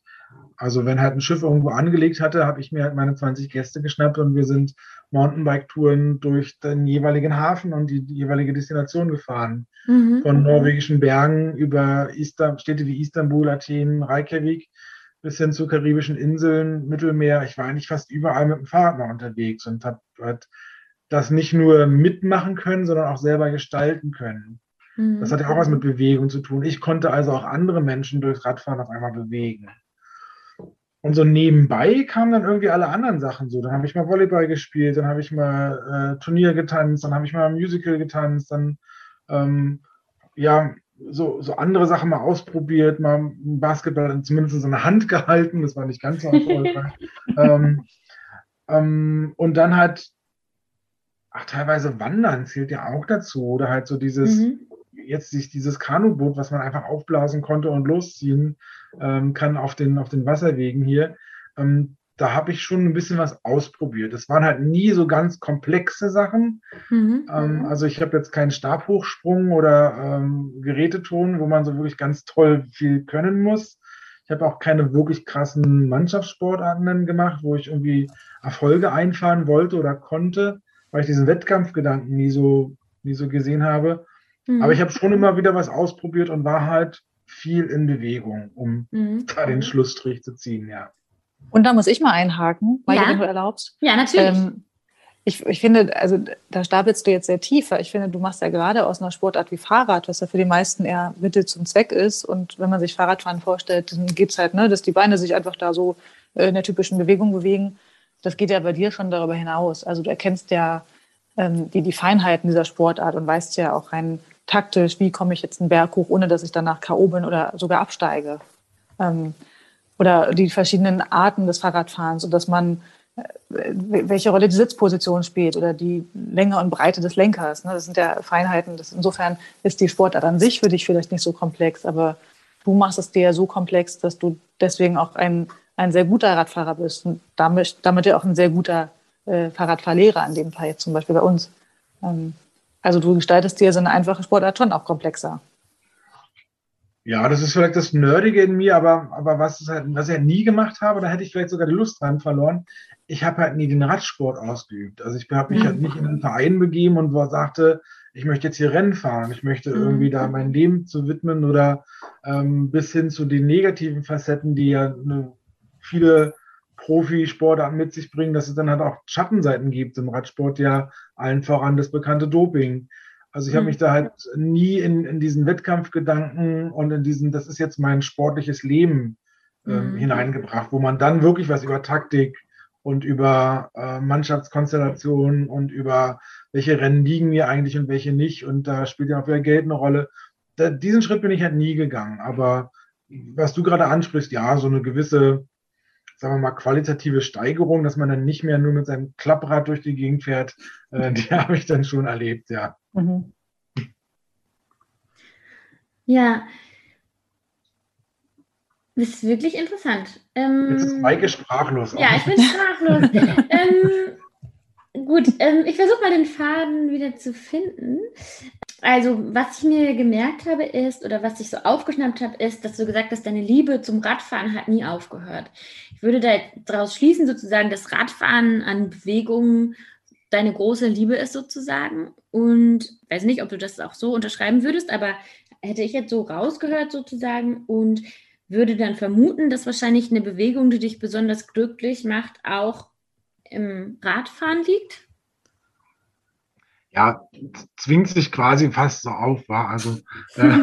Also wenn halt ein Schiff irgendwo angelegt hatte, habe ich mir halt meine zwanzig Gäste geschnappt und wir sind Mountainbike-Touren durch den jeweiligen Hafen und die, die jeweilige Destination gefahren. Mhm. Von norwegischen Bergen über Istan- Städte wie Istanbul, Athen, Reykjavik bis hin zu karibischen Inseln, Mittelmeer. Ich war eigentlich fast überall mit dem Fahrrad mal unterwegs und habe halt das nicht nur mitmachen können, sondern auch selber gestalten können. Mhm. Das hat ja auch was mit Bewegung zu tun. Ich konnte also auch andere Menschen durchs Radfahren auf einmal bewegen. Und so nebenbei kamen dann irgendwie alle anderen Sachen so. Dann habe ich mal Volleyball gespielt, dann habe ich mal äh, Turnier getanzt, dann habe ich mal Musical getanzt, dann ähm, ja, so, so andere Sachen mal ausprobiert, mal Basketball zumindest in der Hand gehalten, das war nicht ganz so erfolgreich. ähm, ähm, und dann halt, ach, teilweise Wandern zählt ja auch dazu, oder halt so dieses... Mhm. Jetzt dieses Kanuboot, was man einfach aufblasen konnte und losziehen ähm, kann auf den, auf den Wasserwegen hier, ähm, da habe ich schon ein bisschen was ausprobiert. Das waren halt nie so ganz komplexe Sachen. Mhm. Ähm, also ich habe jetzt keinen Stabhochsprung oder ähm, Geräteturnen, wo man so wirklich ganz toll viel können muss. Ich habe auch keine wirklich krassen Mannschaftssportarten gemacht, wo ich irgendwie Erfolge einfahren wollte oder konnte, weil ich diesen Wettkampfgedanken nie so, nie so gesehen habe. Aber ich habe schon immer wieder was ausprobiert und war halt viel in Bewegung, um mhm. da den Schlussstrich zu ziehen, ja. Und da muss ich mal einhaken, weil ja. du erlaubst. Ja, natürlich. Ähm, ich, ich finde, also da stapelst du jetzt sehr tiefer. Ich finde, du machst ja gerade aus einer Sportart wie Fahrrad, was ja für die meisten eher Mittel zum Zweck ist. Und wenn man sich Fahrradfahren vorstellt, dann geht es halt, ne, dass die Beine sich einfach da so in der typischen Bewegung bewegen. Das geht ja bei dir schon darüber hinaus. Also du erkennst ja ähm, die, die Feinheiten dieser Sportart und weißt ja auch rein taktisch, wie komme ich jetzt einen Berg hoch, ohne dass ich danach K O bin oder sogar absteige. Ähm, oder die verschiedenen Arten des Fahrradfahrens und dass man, äh, welche Rolle die Sitzposition spielt oder die Länge und Breite des Lenkers. Ne? Das sind ja Feinheiten. Das, insofern ist die Sportart an sich für dich vielleicht nicht so komplex, aber du machst es dir ja so komplex, dass du deswegen auch ein, ein sehr guter Radfahrer bist und damit, damit ja auch ein sehr guter äh, Fahrradfahrlehrer in dem Fall, jetzt zum Beispiel bei uns. Ähm, Also du gestaltest dir so eine einfache Sportart schon auch komplexer. Ja, das ist vielleicht das Nerdige in mir, aber, aber was, ist halt, was ich halt nie gemacht habe, da hätte ich vielleicht sogar die Lust dran verloren, ich habe halt nie den Radsport ausgeübt. Also ich habe mich mhm. halt nicht in einen Verein begeben und sagte, ich möchte jetzt hier Rennen fahren, ich möchte irgendwie da mein Leben zu widmen oder ähm, bis hin zu den negativen Facetten, die ja eine, viele Profisportler mit sich bringen, dass es dann halt auch Schattenseiten gibt im Radsport, ja allen voran das bekannte Doping. Also ich habe mich da halt nie in, in diesen Wettkampfgedanken und in diesen, das ist jetzt mein sportliches Leben ähm, mhm. hineingebracht, wo man dann wirklich was über Taktik und über äh, Mannschaftskonstellationen und über welche Rennen liegen mir eigentlich und welche nicht und da spielt ja auch wieder Geld eine Rolle. Da, diesen Schritt bin ich halt nie gegangen, aber was du gerade ansprichst, ja, so eine gewisse, sagen wir mal, qualitative Steigerung, dass man dann nicht mehr nur mit seinem Klapprad durch die Gegend fährt, äh, die habe ich dann schon erlebt, ja. Mhm. Ja, das ist wirklich interessant. Ähm, Jetzt ist Maike sprachlos. Ja, ich bin sprachlos. ähm, gut, ähm, ich versuche mal den Faden wieder zu finden. Also, was ich mir gemerkt habe ist, oder was ich so aufgeschnappt habe, ist, dass du gesagt hast, deine Liebe zum Radfahren hat nie aufgehört. Ich würde daraus schließen, sozusagen, dass Radfahren an Bewegungen deine große Liebe ist, sozusagen. Und weiß nicht, ob du das auch so unterschreiben würdest, aber hätte ich jetzt so rausgehört, sozusagen, und würde dann vermuten, dass wahrscheinlich eine Bewegung, die dich besonders glücklich macht, auch im Radfahren liegt. Ja, zwingt sich quasi fast so auf, war also, äh,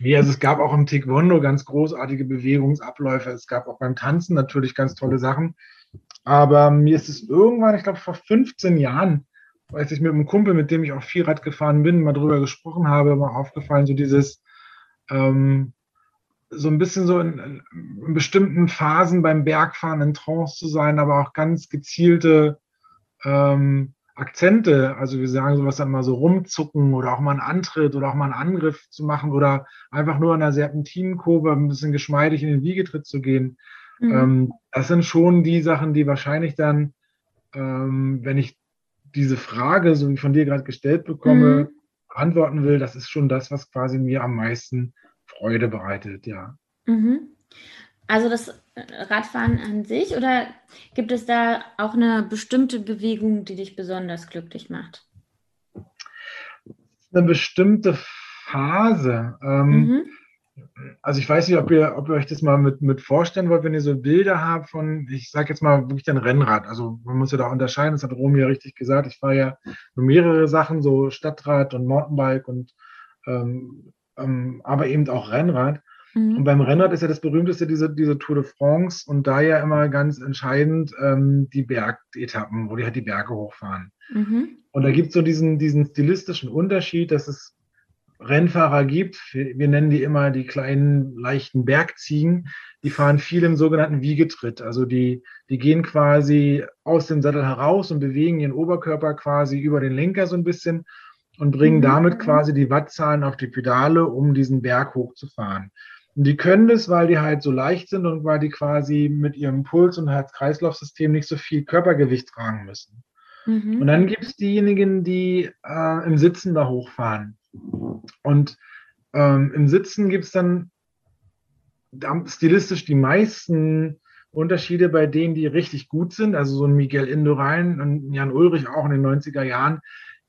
nee, also es gab auch im Taekwondo ganz großartige Bewegungsabläufe, es gab auch beim Tanzen natürlich ganz tolle Sachen, aber mir ist es irgendwann, ich glaube vor fünfzehn Jahren, als ich mit einem Kumpel, mit dem ich auch viel Rad gefahren bin, mal drüber gesprochen habe, mal aufgefallen, so dieses, ähm, so ein bisschen so in, in bestimmten Phasen beim Bergfahren in Trance zu sein, aber auch ganz gezielte, ähm, Akzente, also wir sagen sowas dann mal so rumzucken oder auch mal einen Antritt oder auch mal einen Angriff zu machen oder einfach nur an einer Serpentinenkurve ein bisschen geschmeidig in den Wiegetritt zu gehen. Mhm. Ähm, das sind schon die Sachen, die wahrscheinlich dann, ähm, wenn ich diese Frage, so wie von dir gerade gestellt bekomme, mhm. antworten will, das ist schon das, was quasi mir am meisten Freude bereitet, ja. Mhm. Also das Radfahren an sich oder gibt es da auch eine bestimmte Bewegung, die dich besonders glücklich macht? Eine bestimmte Phase. Mhm. Also ich weiß nicht, ob ihr, ob ihr euch das mal mit, mit vorstellen wollt, wenn ihr so Bilder habt von, ich sage jetzt mal wirklich ein Rennrad. Also man muss ja da unterscheiden, das hat Romy ja richtig gesagt. Ich fahre ja nur mehrere Sachen, so Stadtrad und Mountainbike und ähm, ähm, aber eben auch Rennrad. Und beim Rennrad ist ja das berühmteste diese, diese Tour de France und da ja immer ganz entscheidend ähm, die Bergetappen, wo die halt die Berge hochfahren. Mhm. Und da gibt es so diesen, diesen stilistischen Unterschied, dass es Rennfahrer gibt, wir nennen die immer die kleinen, leichten Bergziegen, die fahren viel im sogenannten Wiegetritt. Also die, die gehen quasi aus dem Sattel heraus und bewegen ihren Oberkörper quasi über den Lenker so ein bisschen und bringen mhm. damit quasi die Wattzahlen auf die Pedale, um diesen Berg hochzufahren. Und die können das, weil die halt so leicht sind und weil die quasi mit ihrem Puls- und Herz-Kreislauf-System nicht so viel Körpergewicht tragen müssen. Mhm. Und dann gibt es diejenigen, die äh, im Sitzen da hochfahren. Und ähm, im Sitzen gibt es dann stilistisch die meisten Unterschiede bei denen, die richtig gut sind. Also so ein Miguel Indurain und Jan Ullrich auch in den neunziger Jahren.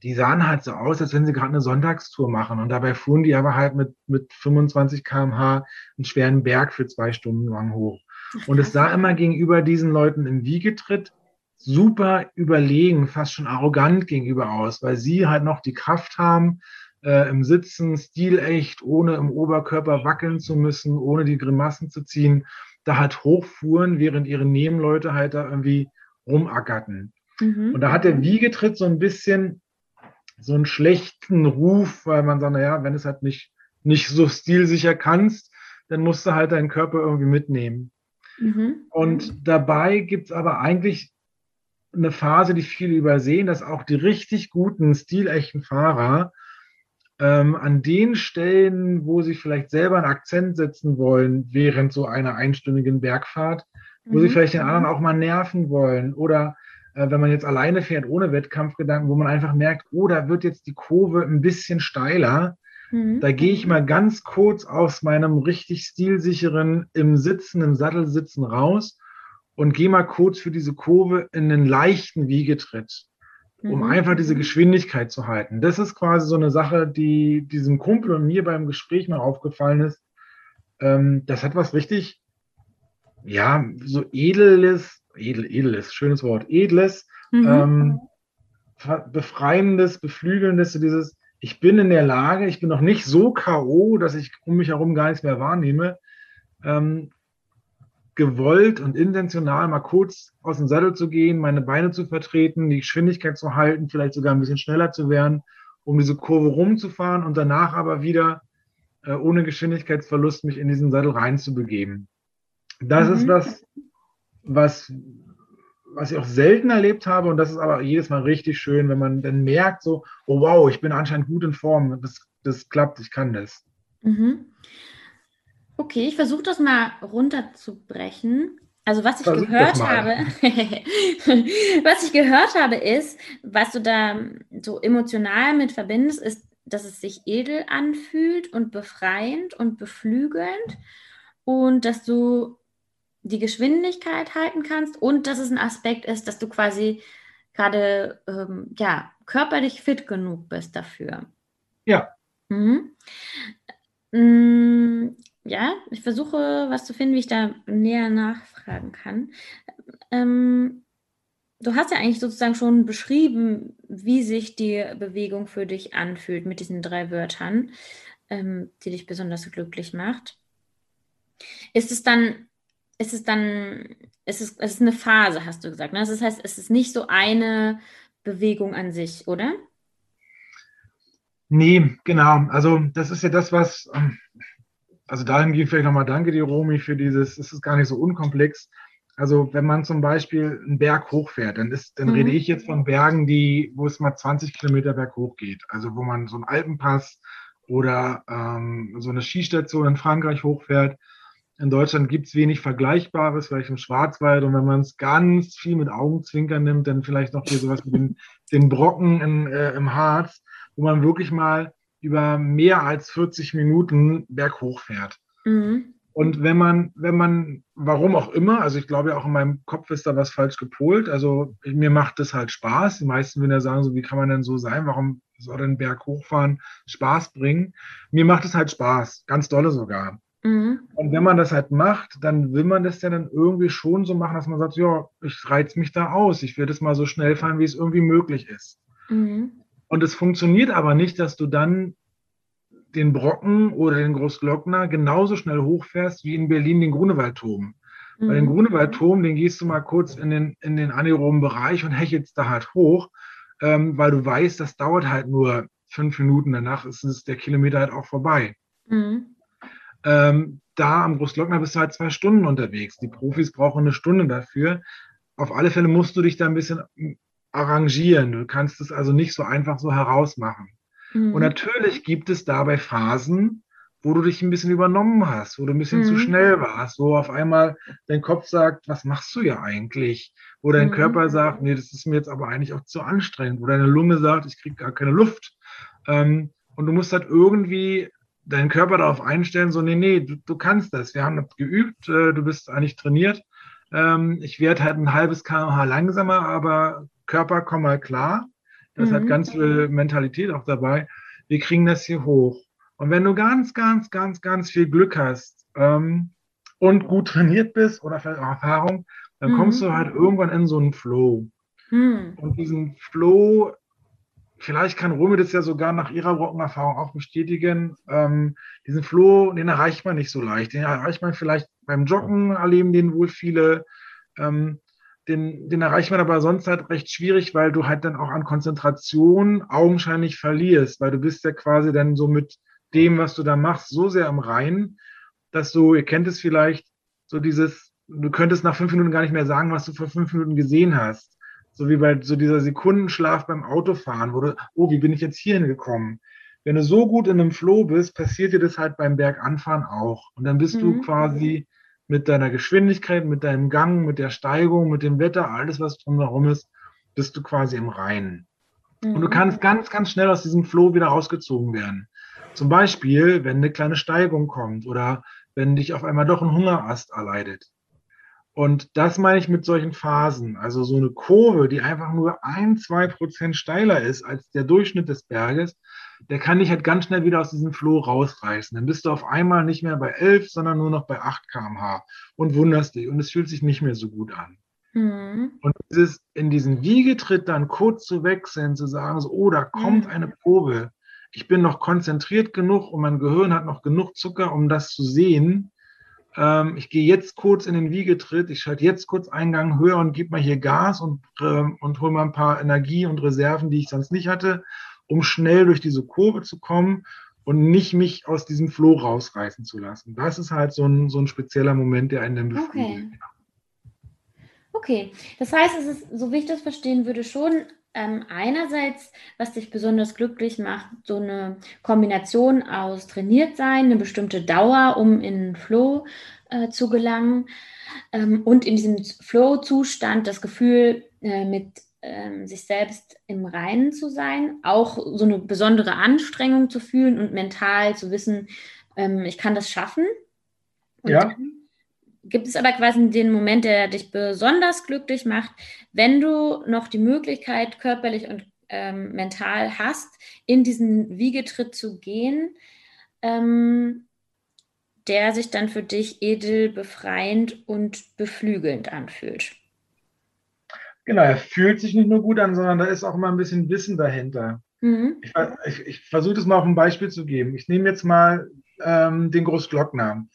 Die sahen halt so aus, als wenn sie gerade eine Sonntagstour machen. Und dabei fuhren die aber halt mit, mit fünfundzwanzig Kilometer pro Stunde einen schweren Berg für zwei Stunden lang hoch. Und es sah immer gegenüber diesen Leuten im Wiegetritt super überlegen, fast schon arrogant gegenüber aus, weil sie halt noch die Kraft haben, äh, im Sitzen stilecht, ohne im Oberkörper wackeln zu müssen, ohne die Grimassen zu ziehen, da halt hochfuhren, während ihre Nebenleute halt da irgendwie rumackerten. Mhm. Und da hat der Wiegetritt so ein bisschen so einen schlechten Ruf, weil man sagt, naja, wenn du es halt nicht, nicht so stilsicher kannst, dann musst du halt deinen Körper irgendwie mitnehmen. Mhm. Und dabei gibt es aber eigentlich eine Phase, die viele übersehen, dass auch die richtig guten, stilechten Fahrer ähm, an den Stellen, wo sie vielleicht selber einen Akzent setzen wollen, während so einer einstündigen Bergfahrt, wo mhm. sie vielleicht den anderen auch mal nerven wollen oder wenn man jetzt alleine fährt, ohne Wettkampfgedanken, wo man einfach merkt, oh, da wird jetzt die Kurve ein bisschen steiler, Mhm. Da gehe ich mal ganz kurz aus meinem richtig stilsicheren im Sitzen, im Sattel sitzen raus und gehe mal kurz für diese Kurve in einen leichten Wiegetritt, um mhm. einfach diese Geschwindigkeit zu halten. Das ist quasi so eine Sache, die diesem Kumpel und mir beim Gespräch mal aufgefallen ist. Ähm, das hat was richtig, ja, so edles, edel, edles, schönes Wort, edles, mhm. ähm, befreiendes, beflügelndes, so dieses, ich bin in der Lage, ich bin noch nicht so k o, dass ich um mich herum gar nichts mehr wahrnehme, ähm, gewollt und intentional mal kurz aus dem Sattel zu gehen, meine Beine zu vertreten, die Geschwindigkeit zu halten, vielleicht sogar ein bisschen schneller zu werden, um diese Kurve rumzufahren und danach aber wieder äh, ohne Geschwindigkeitsverlust mich in diesen Sattel reinzubegeben. Das mhm. ist das, was, was ich auch selten erlebt habe, und das ist aber jedes Mal richtig schön, wenn man dann merkt so, oh wow, ich bin anscheinend gut in Form, das, das klappt, ich kann das. Mhm. Okay, ich versuche das mal runterzubrechen. Also was ich Versuch gehört habe, was ich gehört habe ist, was du da so emotional mit verbindest, ist, dass es sich edel anfühlt und befreiend und beflügelnd und dass du die Geschwindigkeit halten kannst und dass es ein Aspekt ist, dass du quasi gerade ähm, ja, körperlich fit genug bist dafür. Ja. Mhm. Mm. Ja, ich versuche, was zu finden, wie ich da näher nachfragen kann. Ähm, du hast ja eigentlich sozusagen schon beschrieben, wie sich die Bewegung für dich anfühlt mit diesen drei Wörtern, ähm, die dich besonders glücklich macht. Ist es dann, ist es dann, ist es, es ist eine Phase, hast du gesagt, ne? Das heißt, es ist nicht so eine Bewegung an sich, oder? Nee, genau. Also das ist ja das, was... Ähm Also dahingehend vielleicht nochmal danke dir, Romy, für dieses, es ist gar nicht so unkomplex. Also wenn man zum Beispiel einen Berg hochfährt, dann ist, dann mhm. rede ich jetzt von Bergen, die, wo es mal zwanzig Kilometer berghoch geht. Also wo man so einen Alpenpass oder ähm, so eine Skistation in Frankreich hochfährt. In Deutschland gibt es wenig Vergleichbares, vielleicht im Schwarzwald. Und wenn man es ganz viel mit Augenzwinkern nimmt, dann vielleicht noch hier sowas mit den, den Brocken in, äh, im Harz, wo man wirklich mal über mehr als vierzig Minuten berghoch fährt. Mhm. Und wenn man, wenn man, warum auch immer, also ich glaube ja auch in meinem Kopf ist da was falsch gepolt, also mir macht das halt Spaß. Die meisten würden ja sagen, so wie kann man denn so sein, warum soll denn Berghochfahren Spaß bringen? Mir macht es halt Spaß, ganz dolle sogar. Mhm. Und wenn man das halt macht, dann will man das ja dann irgendwie schon so machen, dass man sagt, ja, ich reiz mich da aus, ich will das mal so schnell fahren, wie es irgendwie möglich ist. Mhm. Und es funktioniert aber nicht, dass du dann den Brocken oder den Großglockner genauso schnell hochfährst wie in Berlin den Grunewaldturm. Mhm. Weil den Grunewaldturm, den gehst du mal kurz in den, in den anaeroben Bereich und hechelst da halt hoch, ähm, weil du weißt, das dauert halt nur fünf Minuten, danach ist es, der Kilometer halt auch vorbei. Mhm. Ähm, da am Großglockner bist du halt zwei Stunden unterwegs. Die Profis brauchen eine Stunde dafür. Auf alle Fälle musst du dich da ein bisschen... arrangieren. Du kannst es also nicht so einfach so herausmachen. Mhm. Und natürlich gibt es dabei Phasen, wo du dich ein bisschen übernommen hast, wo du ein bisschen mhm. zu schnell warst, wo auf einmal dein Kopf sagt, was machst du ja eigentlich? Wo dein mhm. Körper sagt, nee, das ist mir jetzt aber eigentlich auch zu anstrengend. Wo deine Lunge sagt, ich kriege gar keine Luft. Ähm, und du musst halt irgendwie deinen Körper darauf einstellen, so, nee, nee, du, du kannst das. Wir haben das geübt, äh, du bist eigentlich trainiert. Ähm, ich werde halt ein halbes Kilometer langsamer, aber Körper, komm mal klar, das mhm. hat ganz viel Mentalität auch dabei, wir kriegen das hier hoch. Und wenn du ganz, ganz, ganz, ganz viel Glück hast ähm, und gut trainiert bist oder vielleicht auch Erfahrung, dann mhm. kommst du halt irgendwann in so einen Flow. Mhm. Und diesen Flow, vielleicht kann Romy das ja sogar nach ihrer Brockenerfahrung auch bestätigen, ähm, diesen Flow, den erreicht man nicht so leicht, den erreicht man vielleicht beim Joggen, erleben den wohl viele, ähm, Den, den erreicht man aber sonst halt recht schwierig, weil du halt dann auch an Konzentration augenscheinlich verlierst, weil du bist ja quasi dann so mit dem, was du da machst, so sehr im Reinen, dass du, ihr kennt es vielleicht, so dieses, du könntest nach fünf Minuten gar nicht mehr sagen, was du vor fünf Minuten gesehen hast. So wie bei so dieser Sekundenschlaf beim Autofahren, wo du, oh, wie bin ich jetzt hierhin gekommen? Wenn du so gut in einem Flow bist, passiert dir das halt beim Berganfahren auch. Und dann bist mhm. du quasi mit deiner Geschwindigkeit, mit deinem Gang, mit der Steigung, mit dem Wetter, alles, was drumherum ist, bist du quasi im Reinen. Mhm. Und du kannst ganz, ganz schnell aus diesem Flow wieder rausgezogen werden. Zum Beispiel, wenn eine kleine Steigung kommt oder wenn dich auf einmal doch ein Hungerast erleidet. Und das meine ich mit solchen Phasen. Also so eine Kurve, die einfach nur ein, zwei Prozent steiler ist als der Durchschnitt des Berges, der kann dich halt ganz schnell wieder aus diesem Floh rausreißen. Dann bist du auf einmal nicht mehr bei elf, sondern nur noch bei acht Kilometer pro Stunde und wunderst dich. Und es fühlt sich nicht mehr so gut an. Mhm. Und dieses, in diesen Wiegetritt dann kurz zu wechseln, zu sagen, so, oh, da kommt mhm. eine Probe. Ich bin noch konzentriert genug und mein Gehirn hat noch genug Zucker, um das zu sehen. Ähm, ich gehe jetzt kurz in den Wiegetritt, ich schalte jetzt kurz einen Gang höher und gebe mal hier Gas und, ähm, und hole mal ein paar Energie und Reserven, die ich sonst nicht hatte, um schnell durch diese Kurve zu kommen und nicht mich aus diesem Floh rausreißen zu lassen. Das ist halt so ein, so ein spezieller Moment, der einen dann beflügelt. Okay. okay, das heißt, es ist, so wie ich das verstehen würde, schon... Ähm, einerseits, was dich besonders glücklich macht, so eine Kombination aus trainiert sein, eine bestimmte Dauer, um in den Flow äh, zu gelangen ähm, und in diesem Flow-Zustand das Gefühl, äh, mit ähm, sich selbst im Reinen zu sein, auch so eine besondere Anstrengung zu fühlen und mental zu wissen, ähm, ich kann das schaffen. Und ja. Gibt es aber quasi den Moment, der dich besonders glücklich macht, wenn du noch die Möglichkeit körperlich und ähm, mental hast, in diesen Wiegetritt zu gehen, ähm, der sich dann für dich edel, befreiend und beflügelnd anfühlt? Genau, er fühlt sich nicht nur gut an, sondern da ist auch immer ein bisschen Wissen dahinter. Mhm. Ich, ich, ich versuche das mal auf ein Beispiel zu geben. Ich nehme jetzt mal ähm, den Großglockner.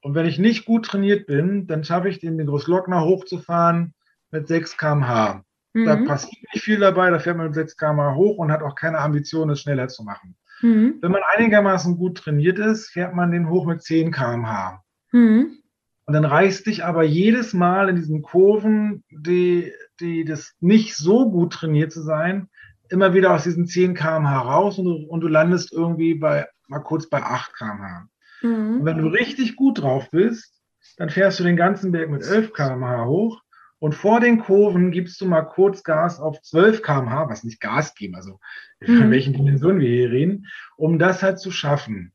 Und wenn ich nicht gut trainiert bin, dann schaffe ich den, den Großglockner hochzufahren mit sechs Kilometer pro Stunde. Mhm. Da passiert nicht viel dabei, da fährt man mit sechs Kilometer pro Stunde hoch und hat auch keine Ambition, es schneller zu machen. Mhm. Wenn man einigermaßen gut trainiert ist, fährt man den hoch mit zehn Kilometer pro Stunde. Mhm. Und dann reißt dich aber jedes Mal in diesen Kurven, die, die das nicht so gut trainiert zu sein, immer wieder aus diesen zehn Kilometer pro Stunde raus und du, und du landest irgendwie bei mal kurz bei acht Kilometer pro Stunde. Und wenn du richtig gut drauf bist, dann fährst du den ganzen Berg mit elf Kilometer pro Stunde hoch und vor den Kurven gibst du mal kurz Gas auf zwölf Kilometer pro Stunde, was nicht Gas geben, also mhm. in welchen Dimensionen wir hier reden, um das halt zu schaffen.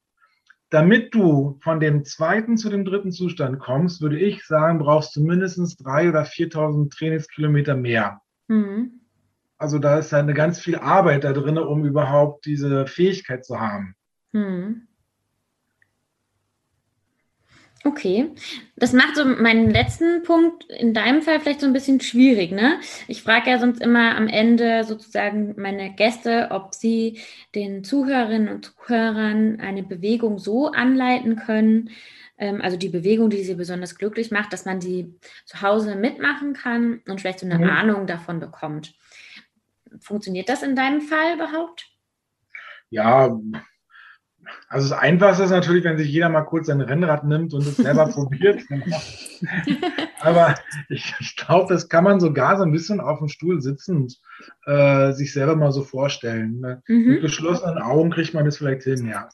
Damit du von dem zweiten zu dem dritten Zustand kommst, würde ich sagen, brauchst du mindestens drei oder viertausend Trainingskilometer mehr. Mhm. Also da ist halt eine ganz viel Arbeit da drin, um überhaupt diese Fähigkeit zu haben. Mhm. Okay, das macht so meinen letzten Punkt in deinem Fall vielleicht so ein bisschen schwierig, ne? Ich frage ja sonst immer am Ende sozusagen meine Gäste, ob sie den Zuhörerinnen und Zuhörern eine Bewegung so anleiten können, ähm, also die Bewegung, die sie besonders glücklich macht, dass man die zu Hause mitmachen kann und vielleicht so eine mhm. Ahnung davon bekommt. Funktioniert das in deinem Fall überhaupt? Ja, also das Einfachste ist natürlich, wenn sich jeder mal kurz sein Rennrad nimmt und es selber probiert. Aber ich, ich glaube, das kann man sogar so ein bisschen auf dem Stuhl sitzend äh, sich selber mal so vorstellen. Ne? Mhm. Mit geschlossenen Augen kriegt man das vielleicht hin, ja.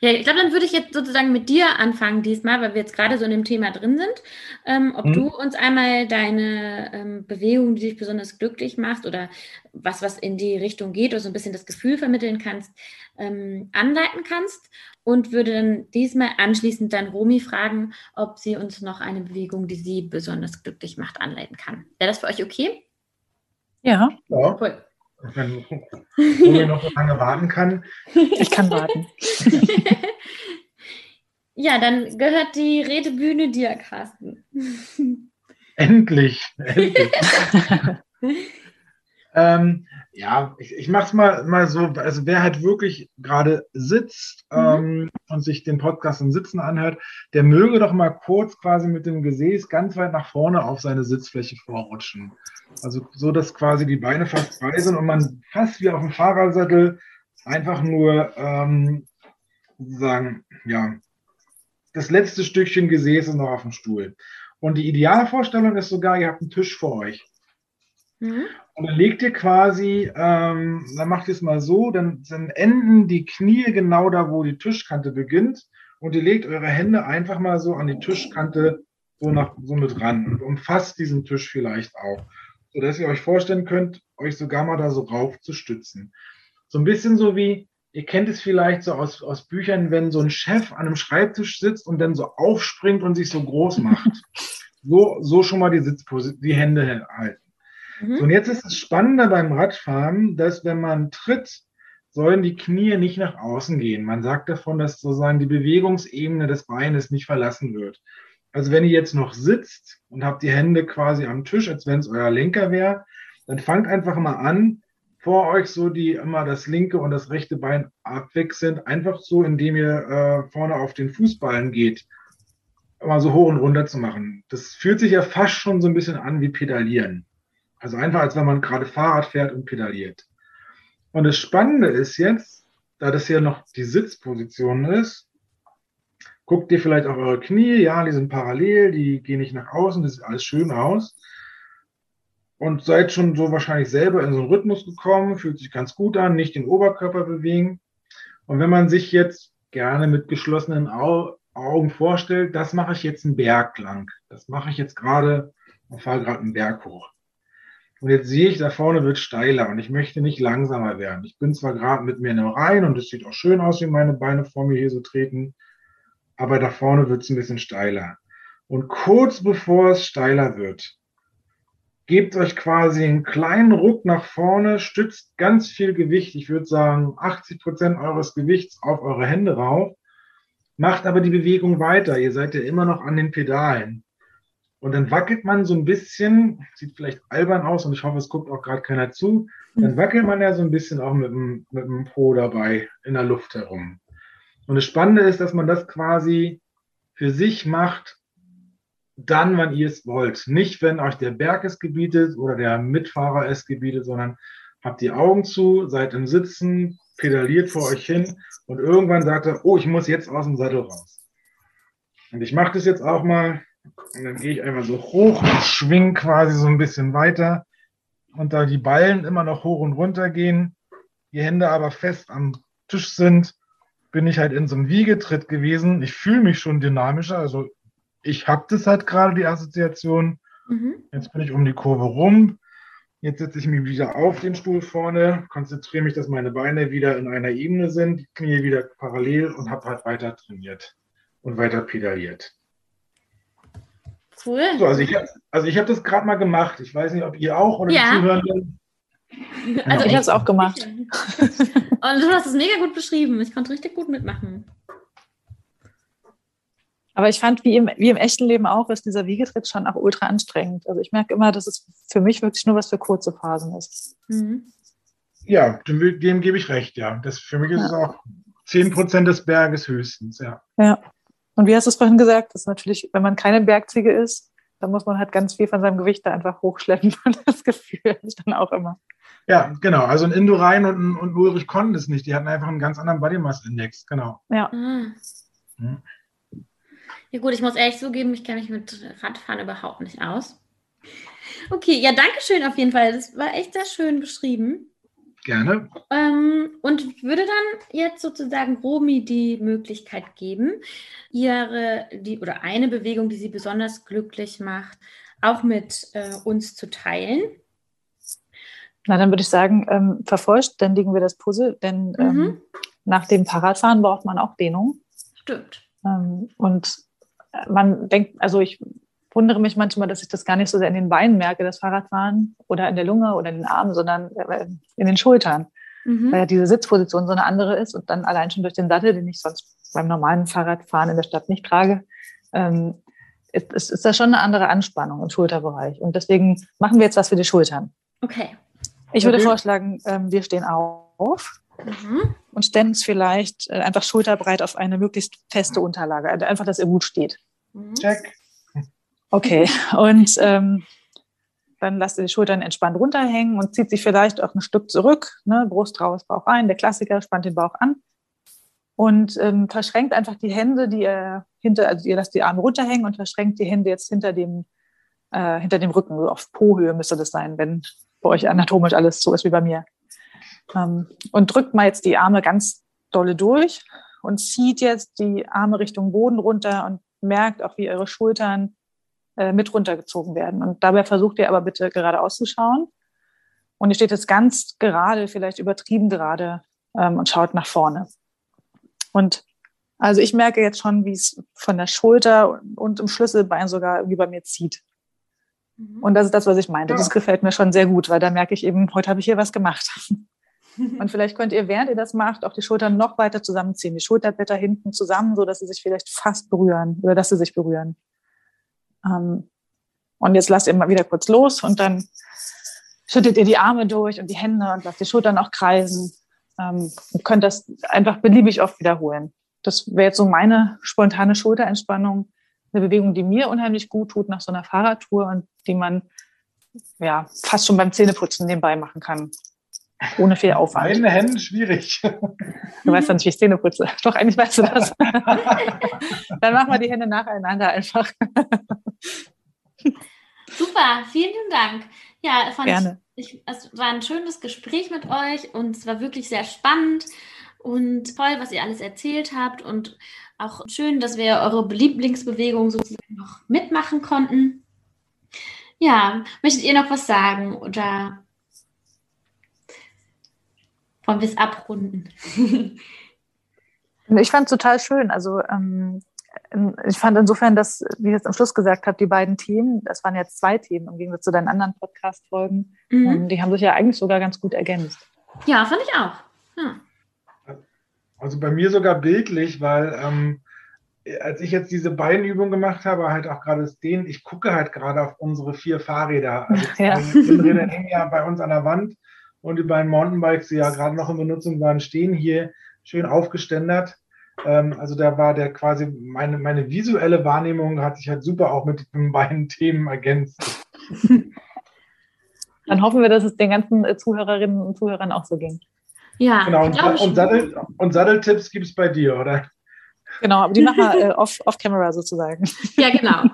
Ja, ich glaube, dann würde ich jetzt sozusagen mit dir anfangen diesmal, weil wir jetzt gerade so in dem Thema drin sind. Ähm, ob mhm. du uns einmal deine ähm, Bewegung, die dich besonders glücklich macht oder was, was in die Richtung geht oder so ein bisschen das Gefühl vermitteln kannst, ähm, anleiten kannst. Und würde dann diesmal anschließend dann Romy fragen, ob sie uns noch eine Bewegung, die sie besonders glücklich macht, anleiten kann. Wäre das für euch okay? Ja. Ja. Cool. Wenn man noch so lange warten kann. Ich kann warten. Ja, dann gehört die Redebühne dir, Carsten. Endlich. Endlich. ähm, ja, ich, ich mache es mal, mal so, also wer halt wirklich gerade sitzt ähm, mhm. und sich den Podcast im Sitzen anhört, der möge doch mal kurz quasi mit dem Gesäß ganz weit nach vorne auf seine Sitzfläche vorrutschen. Also so, dass quasi die Beine fast frei sind und man fast wie auf dem Fahrersattel einfach nur ähm, sozusagen, ja, das letzte Stückchen Gesäß ist noch auf dem Stuhl. Und die Idealvorstellung ist sogar, ihr habt einen Tisch vor euch. Mhm. Und dann legt ihr quasi, ähm, dann macht ihr es mal so, dann, dann enden die Knie genau da, wo die Tischkante beginnt und ihr legt eure Hände einfach mal so an die Tischkante so, nach, so mit ran und umfasst diesen Tisch vielleicht auch. Sodass ihr euch vorstellen könnt, euch sogar mal da so rauf zu stützen. So ein bisschen so wie, Ihr kennt es vielleicht so aus, aus Büchern, wenn so ein Chef an einem Schreibtisch sitzt und dann so aufspringt und sich so groß macht. So, so schon mal die Sitzposition, die Hände halten. Mhm. So, und jetzt ist es spannender beim Radfahren, dass wenn man tritt, sollen die Knie nicht nach außen gehen. Man sagt davon, dass sozusagen die Bewegungsebene des Beines nicht verlassen wird. Also wenn ihr jetzt noch sitzt und habt die Hände quasi am Tisch, als wenn es euer Lenker wäre, dann fangt einfach mal an, vor euch so die immer das linke und das rechte Bein abwechselnd, einfach so, indem ihr äh, vorne auf den Fußballen geht, immer so hoch und runter zu machen. Das fühlt sich ja fast schon so ein bisschen an wie Pedalieren. Also einfach, als wenn man gerade Fahrrad fährt und pedaliert. Und das Spannende ist jetzt, da das hier noch die Sitzposition ist, guckt ihr vielleicht auch eure Knie, ja, die sind parallel, die gehen nicht nach außen, das sieht alles schön aus. Und seid schon so wahrscheinlich selber in so einen Rhythmus gekommen, fühlt sich ganz gut an, nicht den Oberkörper bewegen. Und wenn man sich jetzt gerne mit geschlossenen Augen vorstellt, das mache ich jetzt einen Berg lang. Das mache ich jetzt gerade und fahre gerade einen Berg hoch. Und jetzt sehe ich, da vorne wird steiler und ich möchte nicht langsamer werden. Ich bin zwar gerade mit mir in einem Reihen und es sieht auch schön aus, wie meine Beine vor mir hier so treten, aber da vorne wird es ein bisschen steiler. Und kurz bevor es steiler wird, gebt euch quasi einen kleinen Ruck nach vorne, stützt ganz viel Gewicht, ich würde sagen achtzig Prozent eures Gewichts auf eure Hände rauf, macht aber die Bewegung weiter, ihr seid ja immer noch an den Pedalen. Und dann wackelt man so ein bisschen, sieht vielleicht albern aus und ich hoffe, es guckt auch gerade keiner zu, dann wackelt man ja so ein bisschen auch mit dem, mit dem Po dabei in der Luft herum. Und das Spannende ist, dass man das quasi für sich macht, dann, wann ihr es wollt. Nicht, wenn euch der Berg es gebietet oder der Mitfahrer es gebietet, sondern habt die Augen zu, seid im Sitzen, pedaliert vor euch hin und irgendwann sagt er, oh, ich muss jetzt aus dem Sattel raus. Und ich mache das jetzt auch mal und dann gehe ich einfach so hoch, schwing quasi so ein bisschen weiter und da die Ballen immer noch hoch und runter gehen, die Hände aber fest am Tisch sind, bin ich halt in so einem Wiegetritt gewesen. Ich fühle mich schon dynamischer, also ich habe das halt gerade, die Assoziation. Mhm. Jetzt bin ich um die Kurve rum. Jetzt setze ich mich wieder auf den Stuhl vorne, konzentriere mich, dass meine Beine wieder in einer Ebene sind, die Knie wieder parallel und habe halt weiter trainiert und weiter pedaliert. Cool. So, also ich, also ich habe das gerade mal gemacht. Ich weiß nicht, ob ihr auch oder ja. die Zuhörenden. Ja. Also ich habe es auch gemacht. Und du hast es mega gut beschrieben. Ich konnte richtig gut mitmachen. Aber ich fand, wie im, wie im echten Leben auch, ist dieser Wiegetritt schon auch ultra anstrengend. Also ich merke immer, dass es für mich wirklich nur was für kurze Phasen ist. Mhm. Ja, dem, dem gebe ich recht, ja. Das, für mich ist ja. es auch zehn Prozent des Berges höchstens, ja. Ja, und wie hast du es vorhin gesagt, das ist natürlich, wenn man keine Bergziege ist, dann muss man halt ganz viel von seinem Gewicht da einfach hochschleppen und das Gefühl habe ich dann auch immer. Ja, genau. Also ein Indurain und ein und Ullrich konnten es nicht. Die hatten einfach einen ganz anderen Body-Mass-Index, genau. Ja. Mhm. Mhm. Ja gut, ich muss ehrlich zugeben, ich kenne mich mit Radfahren überhaupt nicht aus. Okay, ja, danke schön auf jeden Fall. Das war echt sehr schön beschrieben. Gerne. Ähm, und würde dann jetzt sozusagen Romy die Möglichkeit geben, ihre die oder eine Bewegung, die sie besonders glücklich macht, auch mit äh, uns zu teilen. Na, dann würde ich sagen, ähm, vervollständigen wir das Puzzle, denn mhm. ähm, nach dem Fahrradfahren braucht man auch Dehnung. Stimmt. Ähm, und man denkt, also ich wundere mich manchmal, dass ich das gar nicht so sehr in den Beinen merke, das Fahrradfahren, oder in der Lunge oder in den Armen, sondern in den Schultern, mhm. weil ja diese Sitzposition so eine andere ist und dann allein schon durch den Sattel, den ich sonst beim normalen Fahrradfahren in der Stadt nicht trage, ähm, ist, ist, ist da schon eine andere Anspannung im Schulterbereich. Und deswegen machen wir jetzt was für die Schultern. Okay. Ich würde mhm. vorschlagen, ähm, wir stehen auf. Mhm. Und stellen uns vielleicht einfach schulterbreit auf eine möglichst feste Unterlage. Also einfach, dass ihr gut steht. Mhm. Check. Okay, und ähm, dann lasst ihr die Schultern entspannt runterhängen und zieht sie vielleicht auch ein Stück zurück. Ne? Brust raus, Bauch rein. Der Klassiker, spannt den Bauch an. Und ähm, verschränkt einfach die Hände, die ihr hinter, also ihr lasst die Arme runterhängen und verschränkt die Hände jetzt hinter dem, äh, hinter dem Rücken. So auf Po-Höhe müsste das sein, wenn bei euch anatomisch alles so ist wie bei mir. Und drückt mal jetzt die Arme ganz dolle durch und zieht jetzt die Arme Richtung Boden runter und merkt auch, wie eure Schultern äh, mit runtergezogen werden. Und dabei versucht ihr aber bitte geradeaus zu schauen. Und ihr steht jetzt ganz gerade, vielleicht übertrieben gerade ähm, und schaut nach vorne. Und also ich merke jetzt schon, wie es von der Schulter und im Schlüsselbein sogar wie bei mir zieht. Und das ist das, was ich meinte. Ja. Das gefällt mir schon sehr gut, weil da merke ich eben, heute habe ich hier was gemacht. Und vielleicht könnt ihr, während ihr das macht, auch die Schultern noch weiter zusammenziehen. Die Schulterblätter hinten zusammen, sodass sie sich vielleicht fast berühren oder dass sie sich berühren. Und jetzt lasst ihr mal wieder kurz los und dann schüttet ihr die Arme durch und die Hände und lasst die Schultern auch kreisen. Ihr könnt das einfach beliebig oft wiederholen. Das wäre jetzt so meine spontane Schulterentspannung. Eine Bewegung, die mir unheimlich gut tut nach so einer Fahrradtour und die man ja fast schon beim Zähneputzen nebenbei machen kann. Ohne viel Aufwand. Meine Hände, schwierig. Du weißt doch nicht, wie ich Zähne putze. Doch, eigentlich weißt du das. Dann machen wir die Hände nacheinander einfach. Super, vielen Dank. Ja, fand Gerne. Ich, ich, es war ein schönes Gespräch mit euch und es war wirklich sehr spannend und toll, was ihr alles erzählt habt und auch schön, dass wir eure Lieblingsbewegung sozusagen noch mitmachen konnten. Ja, möchtet ihr noch was sagen oder wollen wir es abrunden? Ich fand es total schön. Also ähm, ich fand insofern, dass, wie ich jetzt am Schluss gesagt habe, die beiden Themen, das waren jetzt zwei Themen im Gegensatz zu deinen anderen Podcast-Folgen, mhm. ähm, die haben sich ja eigentlich sogar ganz gut ergänzt. Ja, fand ich auch. Ja. Also bei mir sogar bildlich, weil ähm, als ich jetzt diese Beinübung gemacht habe, halt auch gerade das Dehnen, ich gucke halt gerade auf unsere vier Fahrräder. Also ja. Die Räder hängen ja bei uns an der Wand. Und die beiden Mountainbikes, die ja gerade noch in Benutzung waren, stehen hier schön aufgeständert. Ähm, also da war der quasi, meine, meine visuelle Wahrnehmung hat sich halt super auch mit den beiden Themen ergänzt. Dann hoffen wir, dass es den ganzen Zuhörerinnen und Zuhörern auch so ging. Ja, genau. Und, und, und, Sattel, und Satteltipps gibt es bei dir, oder? Genau, aber die machen wir äh, off, off camera sozusagen. Ja, genau.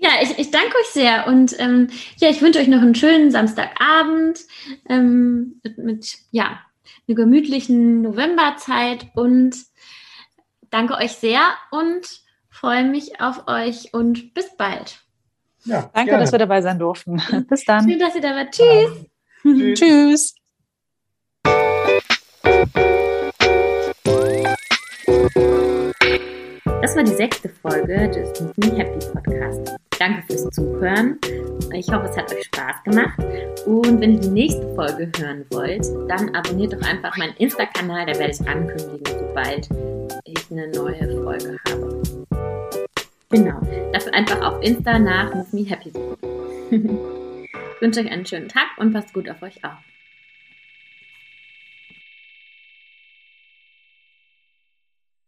Ja, ich, ich danke euch sehr und ähm, ja, ich wünsche euch noch einen schönen Samstagabend ähm, mit, mit ja, einer gemütlichen Novemberzeit und danke euch sehr und freue mich auf euch und bis bald. Ja, danke, gerne. Dass wir dabei sein durften. Bis dann. Schön, dass ihr da wart. Tschüss. Ja. Tschüss. Das war die sechste Folge des Move Me Happy Podcast. Danke fürs Zuhören. Ich hoffe, es hat euch Spaß gemacht. Und wenn ihr die nächste Folge hören wollt, dann abonniert doch einfach meinen Insta-Kanal. Da werde ich ankündigen, sobald ich eine neue Folge habe. Genau. Dafür einfach auf Insta nach Move Me Happy suchen. Ich wünsche euch einen schönen Tag und passt gut auf euch auf.